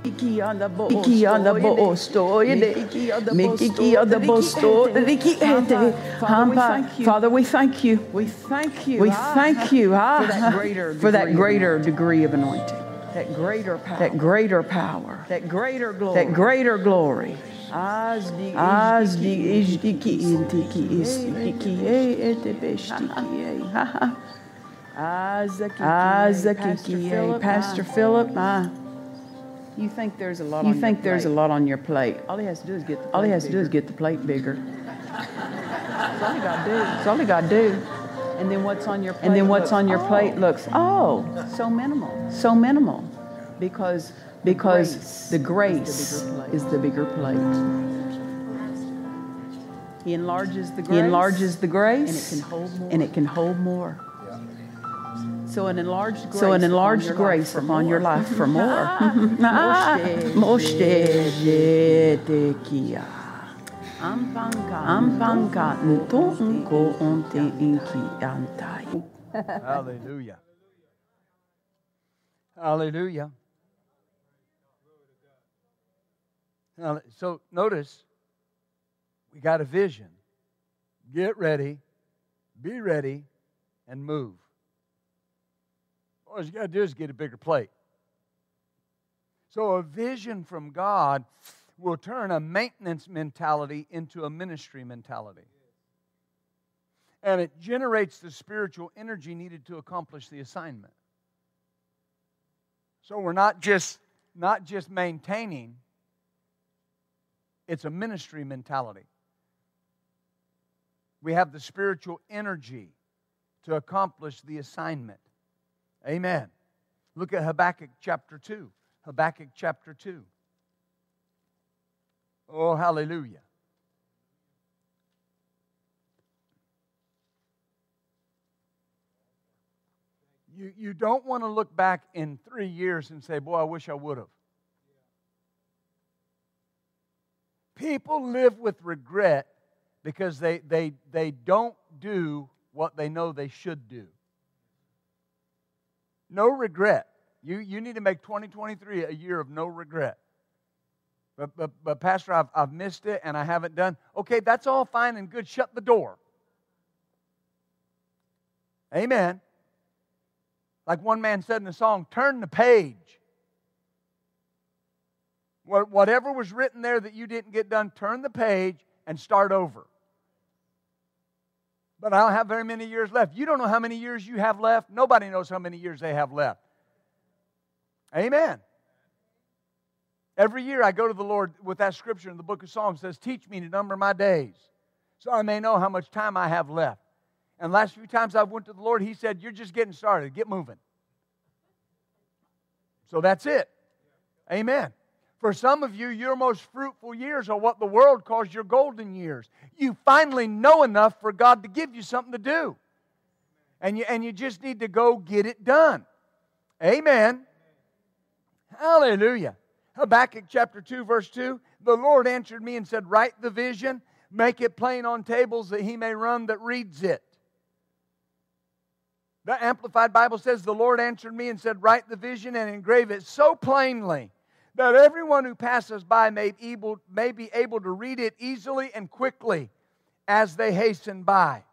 Iki on the boat, Iki on the boat, store, Iki on the boat, store, Iki enter. Father, we thank you. We thank you. We thank you. For that greater degree of anointing, that greater power, that greater power, that greater glory, that greater glory. As the as the is the key is the key is the best key. As the as the key Pastor Philip, my You think there's a lot. You on think your there's plate. a lot on your plate. All he has to do is get. The plate all he has bigger. to do is get the plate bigger. That's all he got to do. That's all he got to do. And then what's on your plate? And then what's looks, on your oh, plate looks oh so minimal, so minimal, because because the grace, the grace is, the is the bigger plate. He enlarges the grace. He enlarges the grace, and it can hold more. And it can hold more. So an enlarged grace, so an enlarged upon, your grace upon your life for more. Hallelujah. Hallelujah. So notice, we got a vision. Get ready, be ready, and move. All you got to do is get a bigger plate. So a vision from God will turn a maintenance mentality into a ministry mentality. And it generates the spiritual energy needed to accomplish the assignment. So we're not just, not just maintaining. It's a ministry mentality. We have the spiritual energy to accomplish the assignment. Amen. Look at Habakkuk chapter two. Habakkuk chapter two. Oh, hallelujah. You, you don't want to look back in three years and say, boy, I wish I would have. People live with regret because they, they, they don't do what they know they should do. No regret. You, you need to make twenty twenty-three a year of no regret. But, but, but Pastor, I've, I've missed it and I haven't done. Okay, that's all fine and good. Shut the door. Amen. Like one man said in the song, turn the page. Whatever was written there that you didn't get done, turn the page and start over. But I don't have very many years left. You don't know how many years you have left. Nobody knows how many years they have left. Amen. Every year I go to the Lord with that scripture in the book of Psalms. It says, teach me to number my days so I may know how much time I have left. And last few times I went to the Lord, He said, you're just getting started. Get moving. So that's it. Amen. For some of you, your most fruitful years are what the world calls your golden years. You finally know enough for God to give you something to do. And you, and you just need to go get it done. Amen. Hallelujah. Habakkuk chapter two, verse two. The Lord answered me and said, write the vision, make it plain on tables that he may run that reads it. The Amplified Bible says, the Lord answered me and said, write the vision and engrave it so plainly that everyone who passes by may be, able, may be able to read it easily and quickly as they hasten by.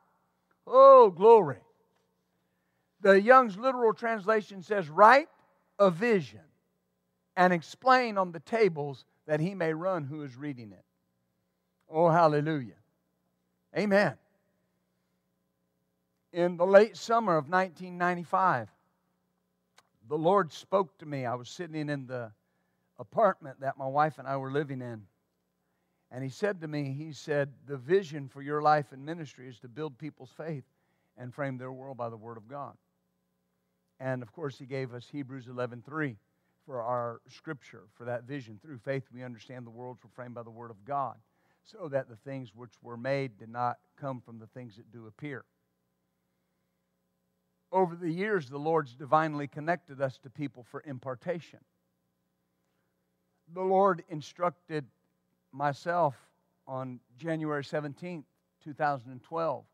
Oh, glory. The Young's literal translation says, write a vision and explain on the tables that he may run who is reading it. Oh, hallelujah. Amen. In the late summer of nineteen ninety-five, the Lord spoke to me. I was sitting in the apartment that my wife and I were living in. And He said to me, He said, the vision for your life and ministry is to build people's faith and frame their world by the Word of God. And of course, He gave us Hebrews eleven three for our scripture, for that vision. Through faith we understand the worlds were framed by the Word of God, so that the things which were made did not come from the things that do appear. Over the years, the Lord's divinely connected us to people for impartation. The Lord instructed myself on January seventeenth, two thousand twelve,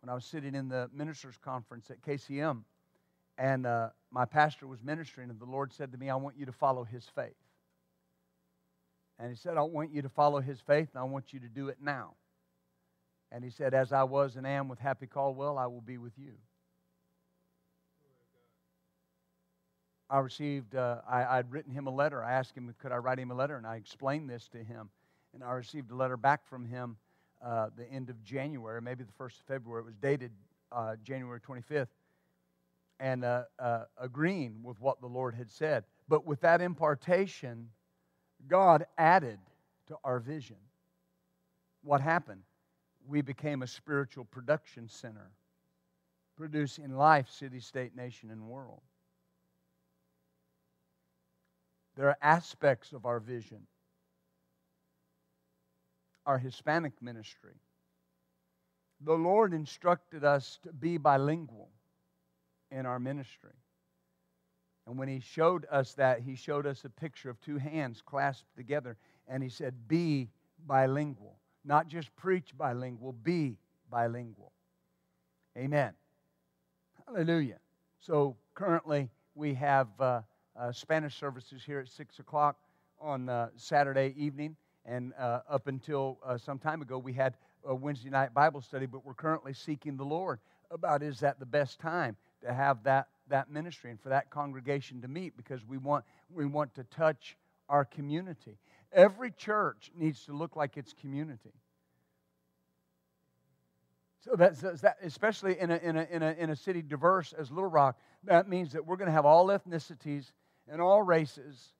when I was sitting in the ministers' conference at K C M, and uh, my pastor was ministering, and the Lord said to me, I want you to follow his faith. And He said, I want you to follow his faith, and I want you to do it now. And He said, as I was and am with Happy Caldwell, I will be with you. I received, uh, I, I'd written him a letter. I asked him, could I write him a letter? And I explained this to him. And I received a letter back from him uh, the end of January, maybe the first of February. It was dated uh, January twenty-fifth. And uh, uh, agreeing with what the Lord had said. But with that impartation, God added to our vision. What happened? We became a spiritual production center, producing life, city, state, nation, and world. There are aspects of our vision. Our Hispanic ministry. The Lord instructed us to be bilingual in our ministry. And when He showed us that, He showed us a picture of two hands clasped together. And He said, be bilingual. Not just preach bilingual, be bilingual. Amen. Hallelujah. So currently we have uh, uh, Spanish services here at six o'clock on uh, Saturday evening. And uh, up until uh, some time ago, we had a Wednesday night Bible study, but we're currently seeking the Lord about is that the best time to have that, that ministry and for that congregation to meet, because we want we want to touch our community. Every church needs to look like its community. So that's, that's that, especially in a, in a in a in a city diverse as Little Rock, that means that we're going to have all ethnicities and all races.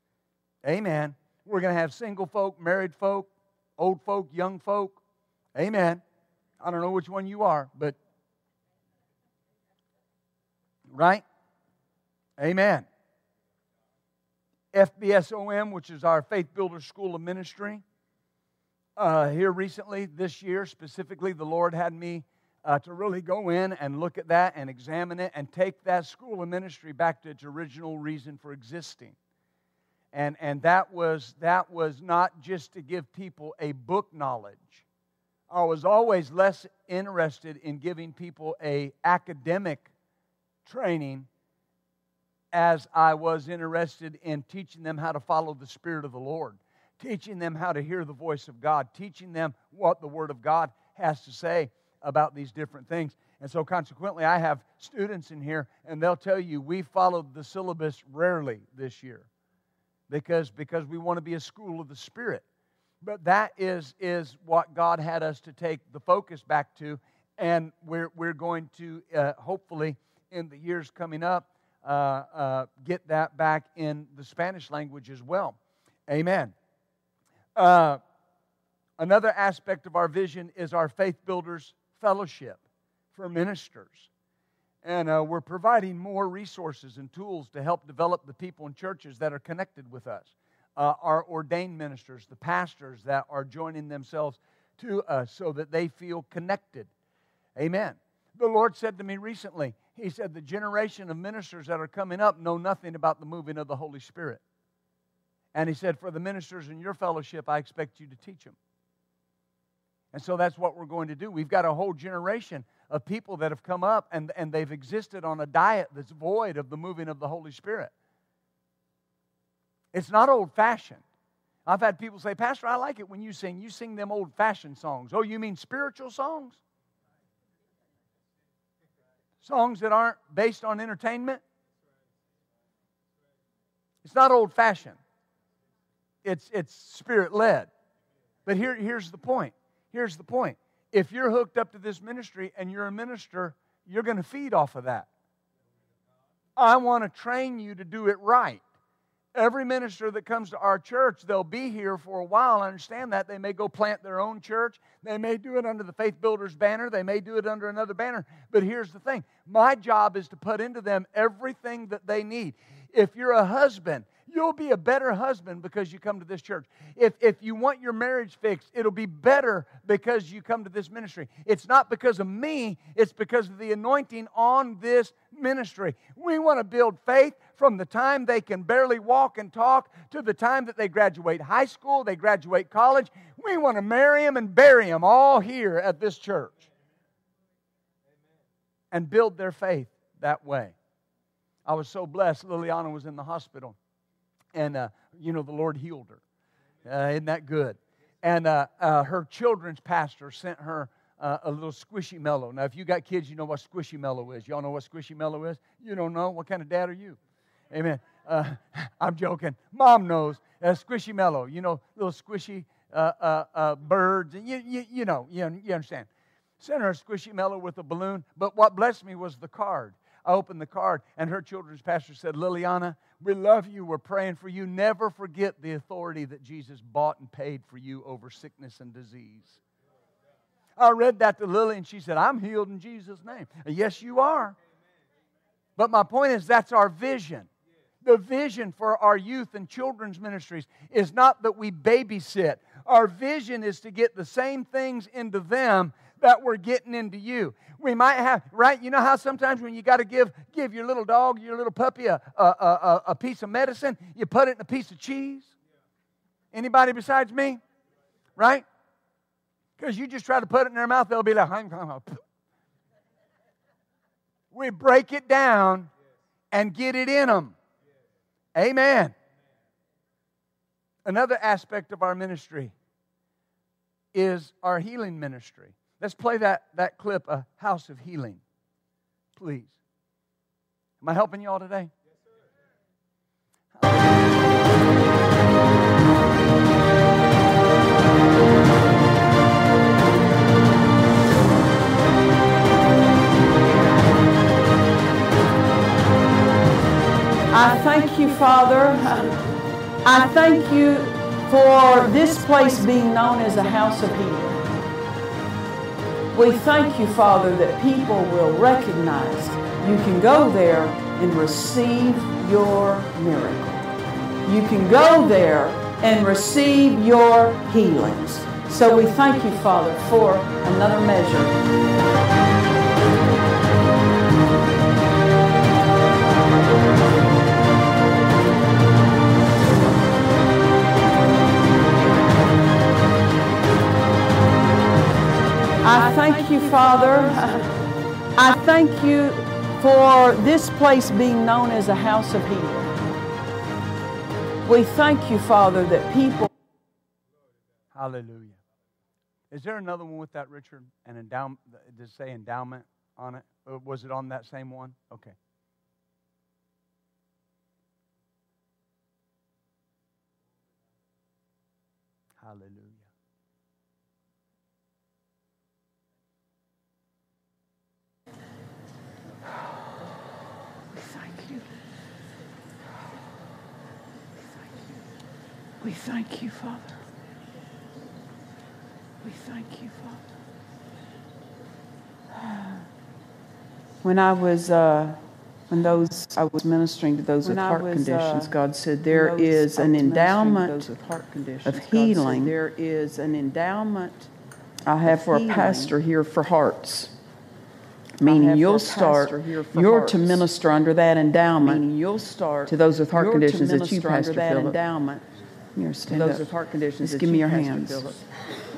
Amen. We're going to have single folk, married folk, old folk, young folk. Amen. I don't know which one you are, but right? Amen. F B S O M, which is our Faith Builders School of Ministry. Uh, here recently, this year specifically, the Lord had me uh, to really go in and look at that and examine it and take that school of ministry back to its original reason for existing. And and that was that was not just to give people a book knowledge. I was always less interested in giving people a academic training as I was interested in teaching them how to follow the Spirit of the Lord, teaching them how to hear the voice of God, teaching them what the Word of God has to say about these different things. And so consequently, I have students in here, and they'll tell you we followed the syllabus rarely this year. Because, because we want to be a school of the Spirit. But that is, is what God had us to take the focus back to. And we're, we're going to, uh, hopefully, in the years coming up, uh, uh, get that back in the Spanish language as well. Amen. Uh, another aspect of our vision is our Faith Builders Fellowship for ministers. And uh, we're providing more resources and tools to help develop the people and churches that are connected with us. Uh, our ordained ministers, the pastors that are joining themselves to us so that they feel connected. Amen. The Lord said to me recently, He said, the generation of ministers that are coming up know nothing about the moving of the Holy Spirit. And He said, for the ministers in your fellowship, I expect you to teach them. And so that's what we're going to do. We've got a whole generation of people that have come up and, and they've existed on a diet that's void of the moving of the Holy Spirit. It's not old-fashioned. I've had people say, Pastor, I like it when you sing. You sing them old-fashioned songs. Oh, you mean spiritual songs? Songs that aren't based on entertainment? It's not old-fashioned. It's, it's Spirit-led. But here, here's the point. Here's the point. If you're hooked up to this ministry and you're a minister, you're going to feed off of that. I want to train you to do it right. Every minister that comes to our church, they'll be here for a while. I understand that. They may go plant their own church. They may do it under the Faith Builders banner. They may do it under another banner. But here's the thing. My job is to put into them everything that they need. If you're a husband, you'll be a better husband because you come to this church. If if you want your marriage fixed, it'll be better because you come to this ministry. It's not because of me. It's because of the anointing on this ministry. We want to build faith from the time they can barely walk and talk to the time that they graduate high school, they graduate college. We want to marry them and bury them all here at this church. And build their faith that way. I was so blessed. Liliana was in the hospital. And, uh, you know, the Lord healed her. Uh, isn't that good? And uh, uh, her children's pastor sent her uh, a little squishy mellow. Now, if you got kids, you know what squishy mellow is. Y'all know what squishy mellow is? You don't know? What kind of dad are you? Amen. Uh, I'm joking. Mom knows. Uh, squishy mellow. You know, little squishy uh, uh, uh, birds. You, you, you know, you, you understand. Sent her a squishy mellow with a balloon. But what blessed me was the card. I opened the card, and her children's pastor said, Liliana, we love you. We're praying for you. Never forget the authority that Jesus bought and paid for you over sickness and disease. I read that to Lily, and she said, I'm healed in Jesus' name. And yes, you are. But my point is, that's our vision. The vision for our youth and children's ministries is not that we babysit. Our vision is to get the same things into them that we're getting into you. We might have, right? You know how sometimes when you got to give give your little dog, your little puppy a, a, a, a piece of medicine, you put it in a piece of cheese? Anybody besides me? Right? Because you just try to put it in their mouth, they'll be like, hum, hum, hum. We break it down and get it in them. Amen. Another aspect of our ministry is our healing ministry. Let's play that, that clip, A House of Healing, please. Am I helping you all today? I thank you, Father. I thank you for this place being known as a house of healing. We thank you, Father, that people will recognize you can go there and receive your miracle. You can go there and receive your healings. So we thank you, Father, for another measure. I thank you, Father. I thank you for this place being known as a house of healing. We thank you, Father, that people... Hallelujah. Is there another one with that, Richard? An endowment? Does it say endowment on it? Or was it on that same one? Okay. Hallelujah. We thank you, Father. We thank you, Father. When I was, uh, when those, I was ministering to those when with heart was, conditions, uh, God said, there is an endowment of healing. There is an endowment I have for a pastor here for hearts. Meaning you'll start, you're to minister under that endowment. Meaning you'll start to those with heart conditions that you, Pastor Philip. Here, stand those up. With heart conditions. Just give me your hands.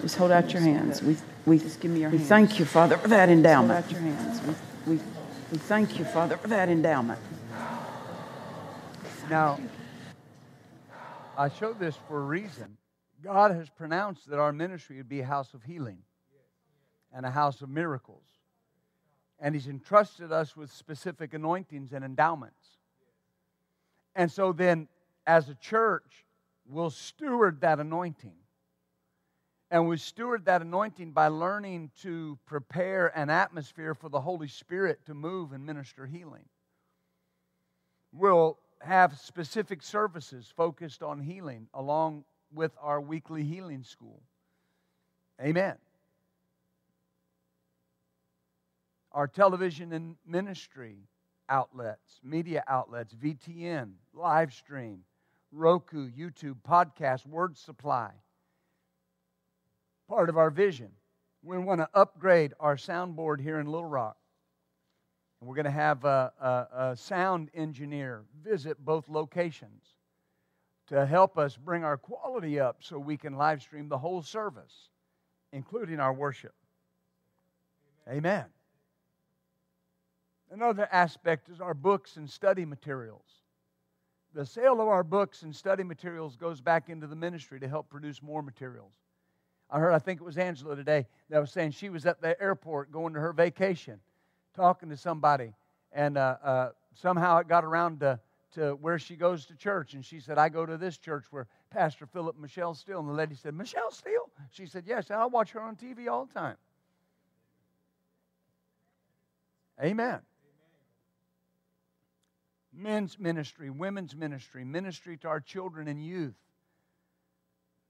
Just hold out your hands. We we give me your hands. We thank you, Father, for that endowment. Hold out your hands. We we thank you, Father, for that endowment. Now, I show this for a reason. God has pronounced that our ministry would be a house of healing and a house of miracles, and He's entrusted us with specific anointings and endowments. And so then, as a church, we'll steward that anointing. And we steward that anointing by learning to prepare an atmosphere for the Holy Spirit to move and minister healing. We'll have specific services focused on healing along with our weekly healing school. Amen. Our television and ministry outlets, media outlets, V T N, live stream, Roku, YouTube, podcast, Word Supply. Part of our vision. We want to upgrade our soundboard here in Little Rock. And we're going to have a, a, a sound engineer visit both locations to help us bring our quality up so we can live stream the whole service, including our worship. Amen. Amen. Another aspect is our books and study materials. The sale of our books and study materials goes back into the ministry to help produce more materials. I heard, I think it was Angela today, that was saying she was at the airport going to her vacation, talking to somebody, and uh, uh, somehow it got around to, to where she goes to church, and she said, I go to this church where Pastor Philip and Michelle Still, and the lady said, Michelle Still? She said, yes, I watch her on T V all the time. Amen. men's ministry, women's ministry, ministry to our children and youth.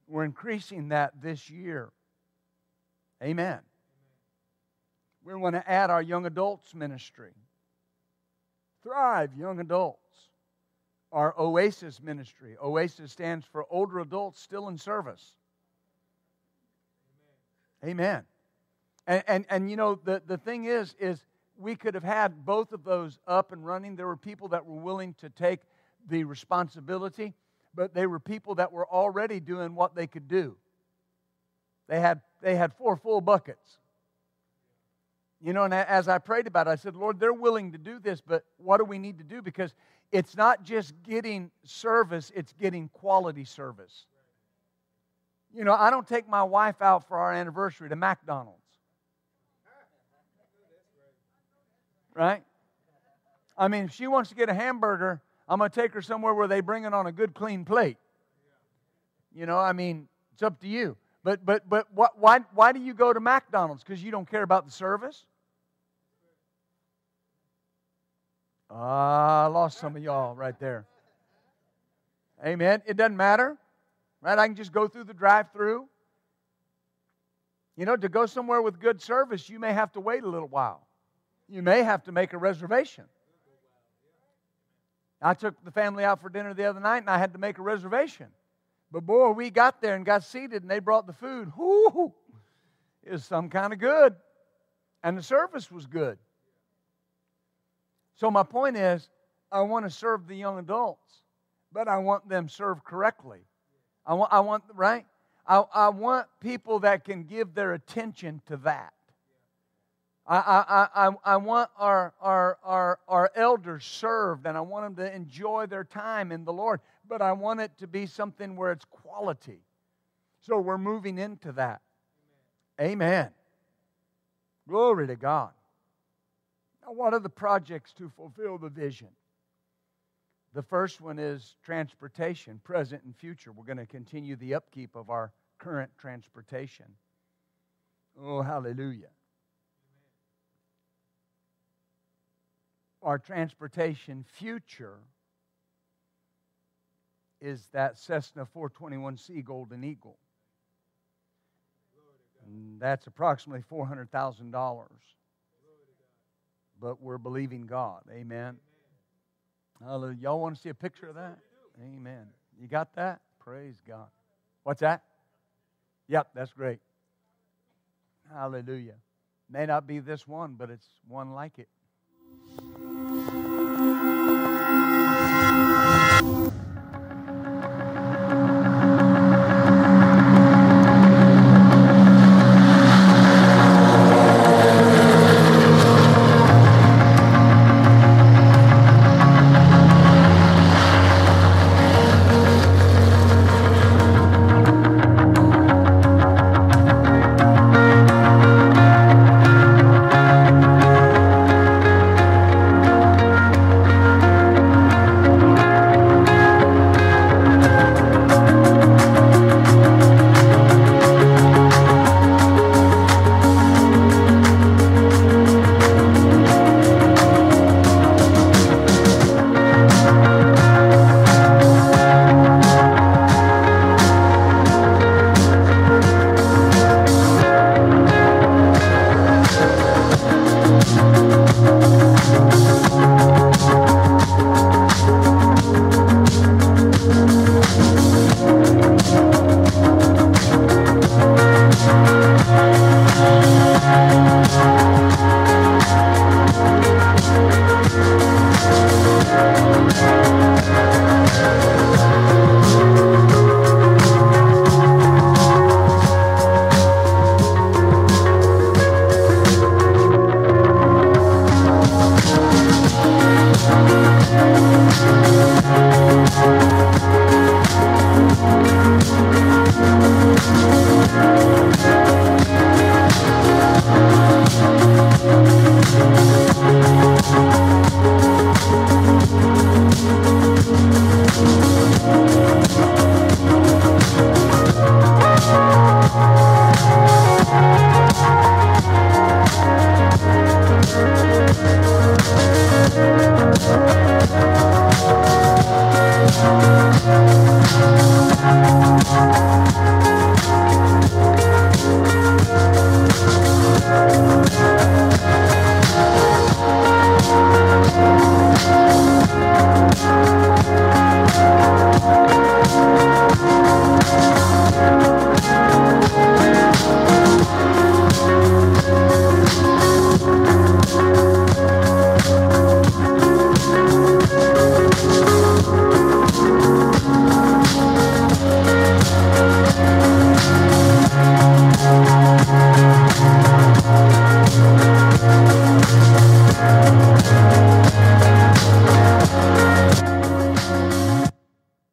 We're increasing that this year. Amen. We want to add our young adults ministry. Thrive, young adults. Our OASIS ministry. OASIS stands for older adults still in service. Amen. And, and, and you know, the, the thing is, is we could have had both of those up and running. There were people that were willing to take the responsibility, but they were people that were already doing what they could do. They had they had four full buckets. You know, and as I prayed about it, I said, Lord, they're willing to do this, but what do we need to do? Because it's not just getting service, it's getting quality service. You know, I don't take my wife out for our anniversary to McDonald's. Right? I mean, if she wants to get a hamburger, I'm going to take her somewhere where they bring it on a good, clean plate. You know, I mean, it's up to you. But but but what, why why do you go to McDonald's? Because you don't care about the service? Ah, uh, I lost some of y'all right there. Amen. It doesn't matter. Right? I can just go through the drive-thru. You know, to go somewhere with good service, you may have to wait a little while. You may have to make a reservation. I took the family out for dinner the other night, and I had to make a reservation. But boy, we got there and got seated, and they brought the food. Whoo! It was some kind of good. And the service was good. So my point is, I want to serve the young adults, but I want them served correctly. I want, I want, right? I, I want people that can give their attention to that. I, I, I, I want our, our, our, our elders served, and I want them to enjoy their time in the Lord, but I want it to be something where it's quality. So we're moving into that. Amen. Amen. Glory to God. Now, what are the projects to fulfill the vision? The first one is transportation, present and future. We're going to continue the upkeep of our current transportation. Oh, hallelujah. Our transportation future is that Cessna four twenty-one C Golden Eagle. And that's approximately four hundred thousand dollars. But we're believing God. Amen. Hallelujah. Y'all want to see a picture of that? Amen. You got that? Praise God. What's that? Yep, that's great. Hallelujah. May not be this one, but it's one like it.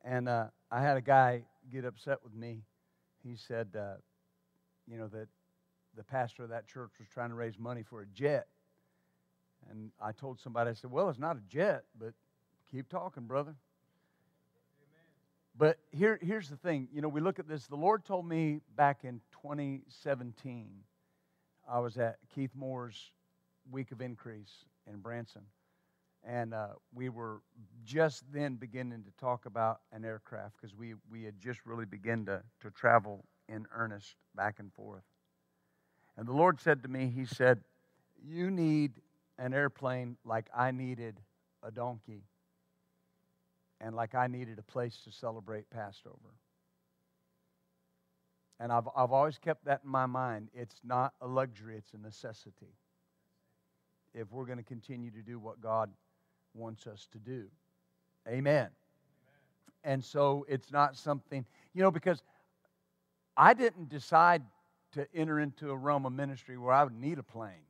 And uh, I had a guy get upset with me. He said, uh, you know, that the pastor of that church was trying to raise money for a jet. And I told somebody, I said, well, it's not a jet, but keep talking, brother. Amen. But here, here's the thing. You know, we look at this. The Lord told me back in twenty seventeen, I was at Keith Moore's Week of Increase in Branson. And uh, we were just then beginning to talk about an aircraft because we, we had just really begun to, to travel in earnest back and forth. And the Lord said to me, he said, you need an airplane like I needed a donkey and like I needed a place to celebrate Passover. And I've, I've always kept that in my mind. It's not a luxury, it's a necessity if we're going to continue to do what God wants us to do. Amen. Amen. And so it's not something, you know, because I didn't decide to enter into a realm of ministry where I would need a plane.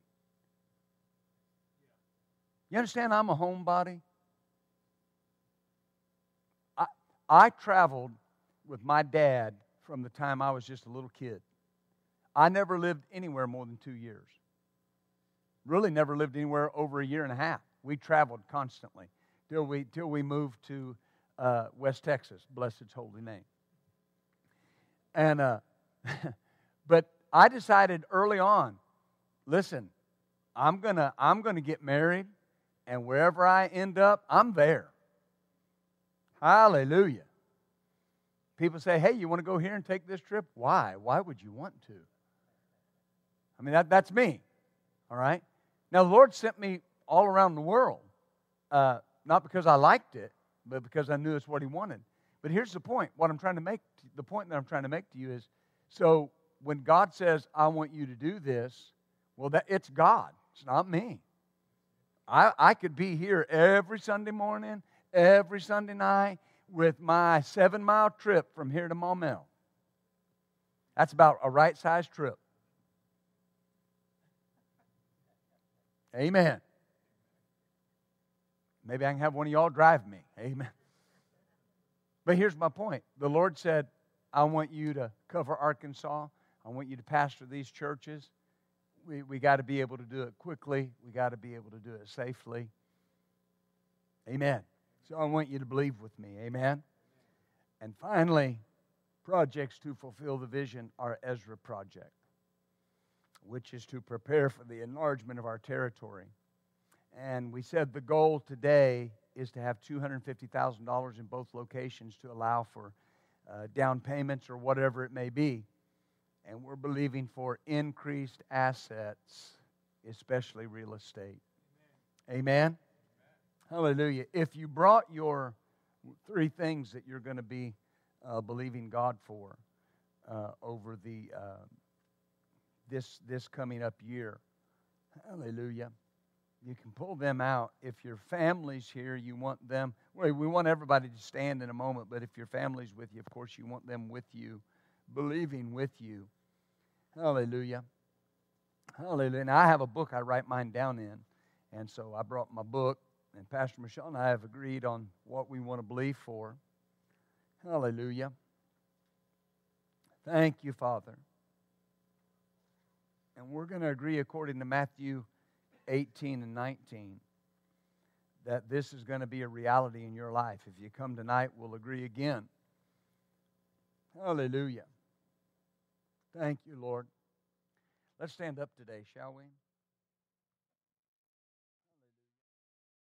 You understand, I'm a homebody. I, I traveled with my dad from the time I was just a little kid. I never lived anywhere more than two years. Really never lived anywhere over a year and a half. We traveled constantly till we till we moved to uh, West Texas. Bless its holy name. And uh, but I decided early on. Listen, I'm gonna I'm gonna get married, and wherever I end up, I'm there. Hallelujah. People say, "Hey, you want to go here and take this trip?" Why? Why would you want to? I mean, that that's me. All right. Now, the Lord sent me all around the world, uh, not because I liked it, but because I knew it's what He wanted. But here's the point. What I'm trying to make, the point that I'm trying to make to you is, so when God says, I want you to do this, well, that it's God. It's not me. I, I could be here every Sunday morning, every Sunday night with my seven-mile trip from here to Maumelle. That's about a right-sized trip. Amen. Maybe I can have one of y'all drive me. Amen. But here's my point. The Lord said, I want you to cover Arkansas. I want you to pastor these churches. We we got to be able to do it quickly. We got to be able to do it safely. Amen. So I want you to believe with me. Amen. And finally, projects to fulfill the vision are Ezra Project, which is to prepare for the enlargement of our territory. And we said the goal today is to have two hundred fifty thousand dollars in both locations to allow for uh, down payments or whatever it may be. And we're believing for increased assets, especially real estate. Amen? Amen? Amen. Hallelujah. If you brought your three things that you're going to be uh, believing God for uh, over the... Uh, This this coming up year. Hallelujah. You can pull them out. If your family's here, you want them. Well, we want everybody to stand in a moment, but if your family's with you, of course, you want them with you, believing with you. Hallelujah. Hallelujah. And I have a book I write mine down in, and so I brought my book, and Pastor Michelle and I have agreed on what we want to believe for. Hallelujah. Thank you, Father. And we're going to agree according to Matthew eighteen and nineteen that this is going to be a reality in your life. If you come tonight, we'll agree again. Hallelujah. Thank you, Lord. Let's stand up today, shall we?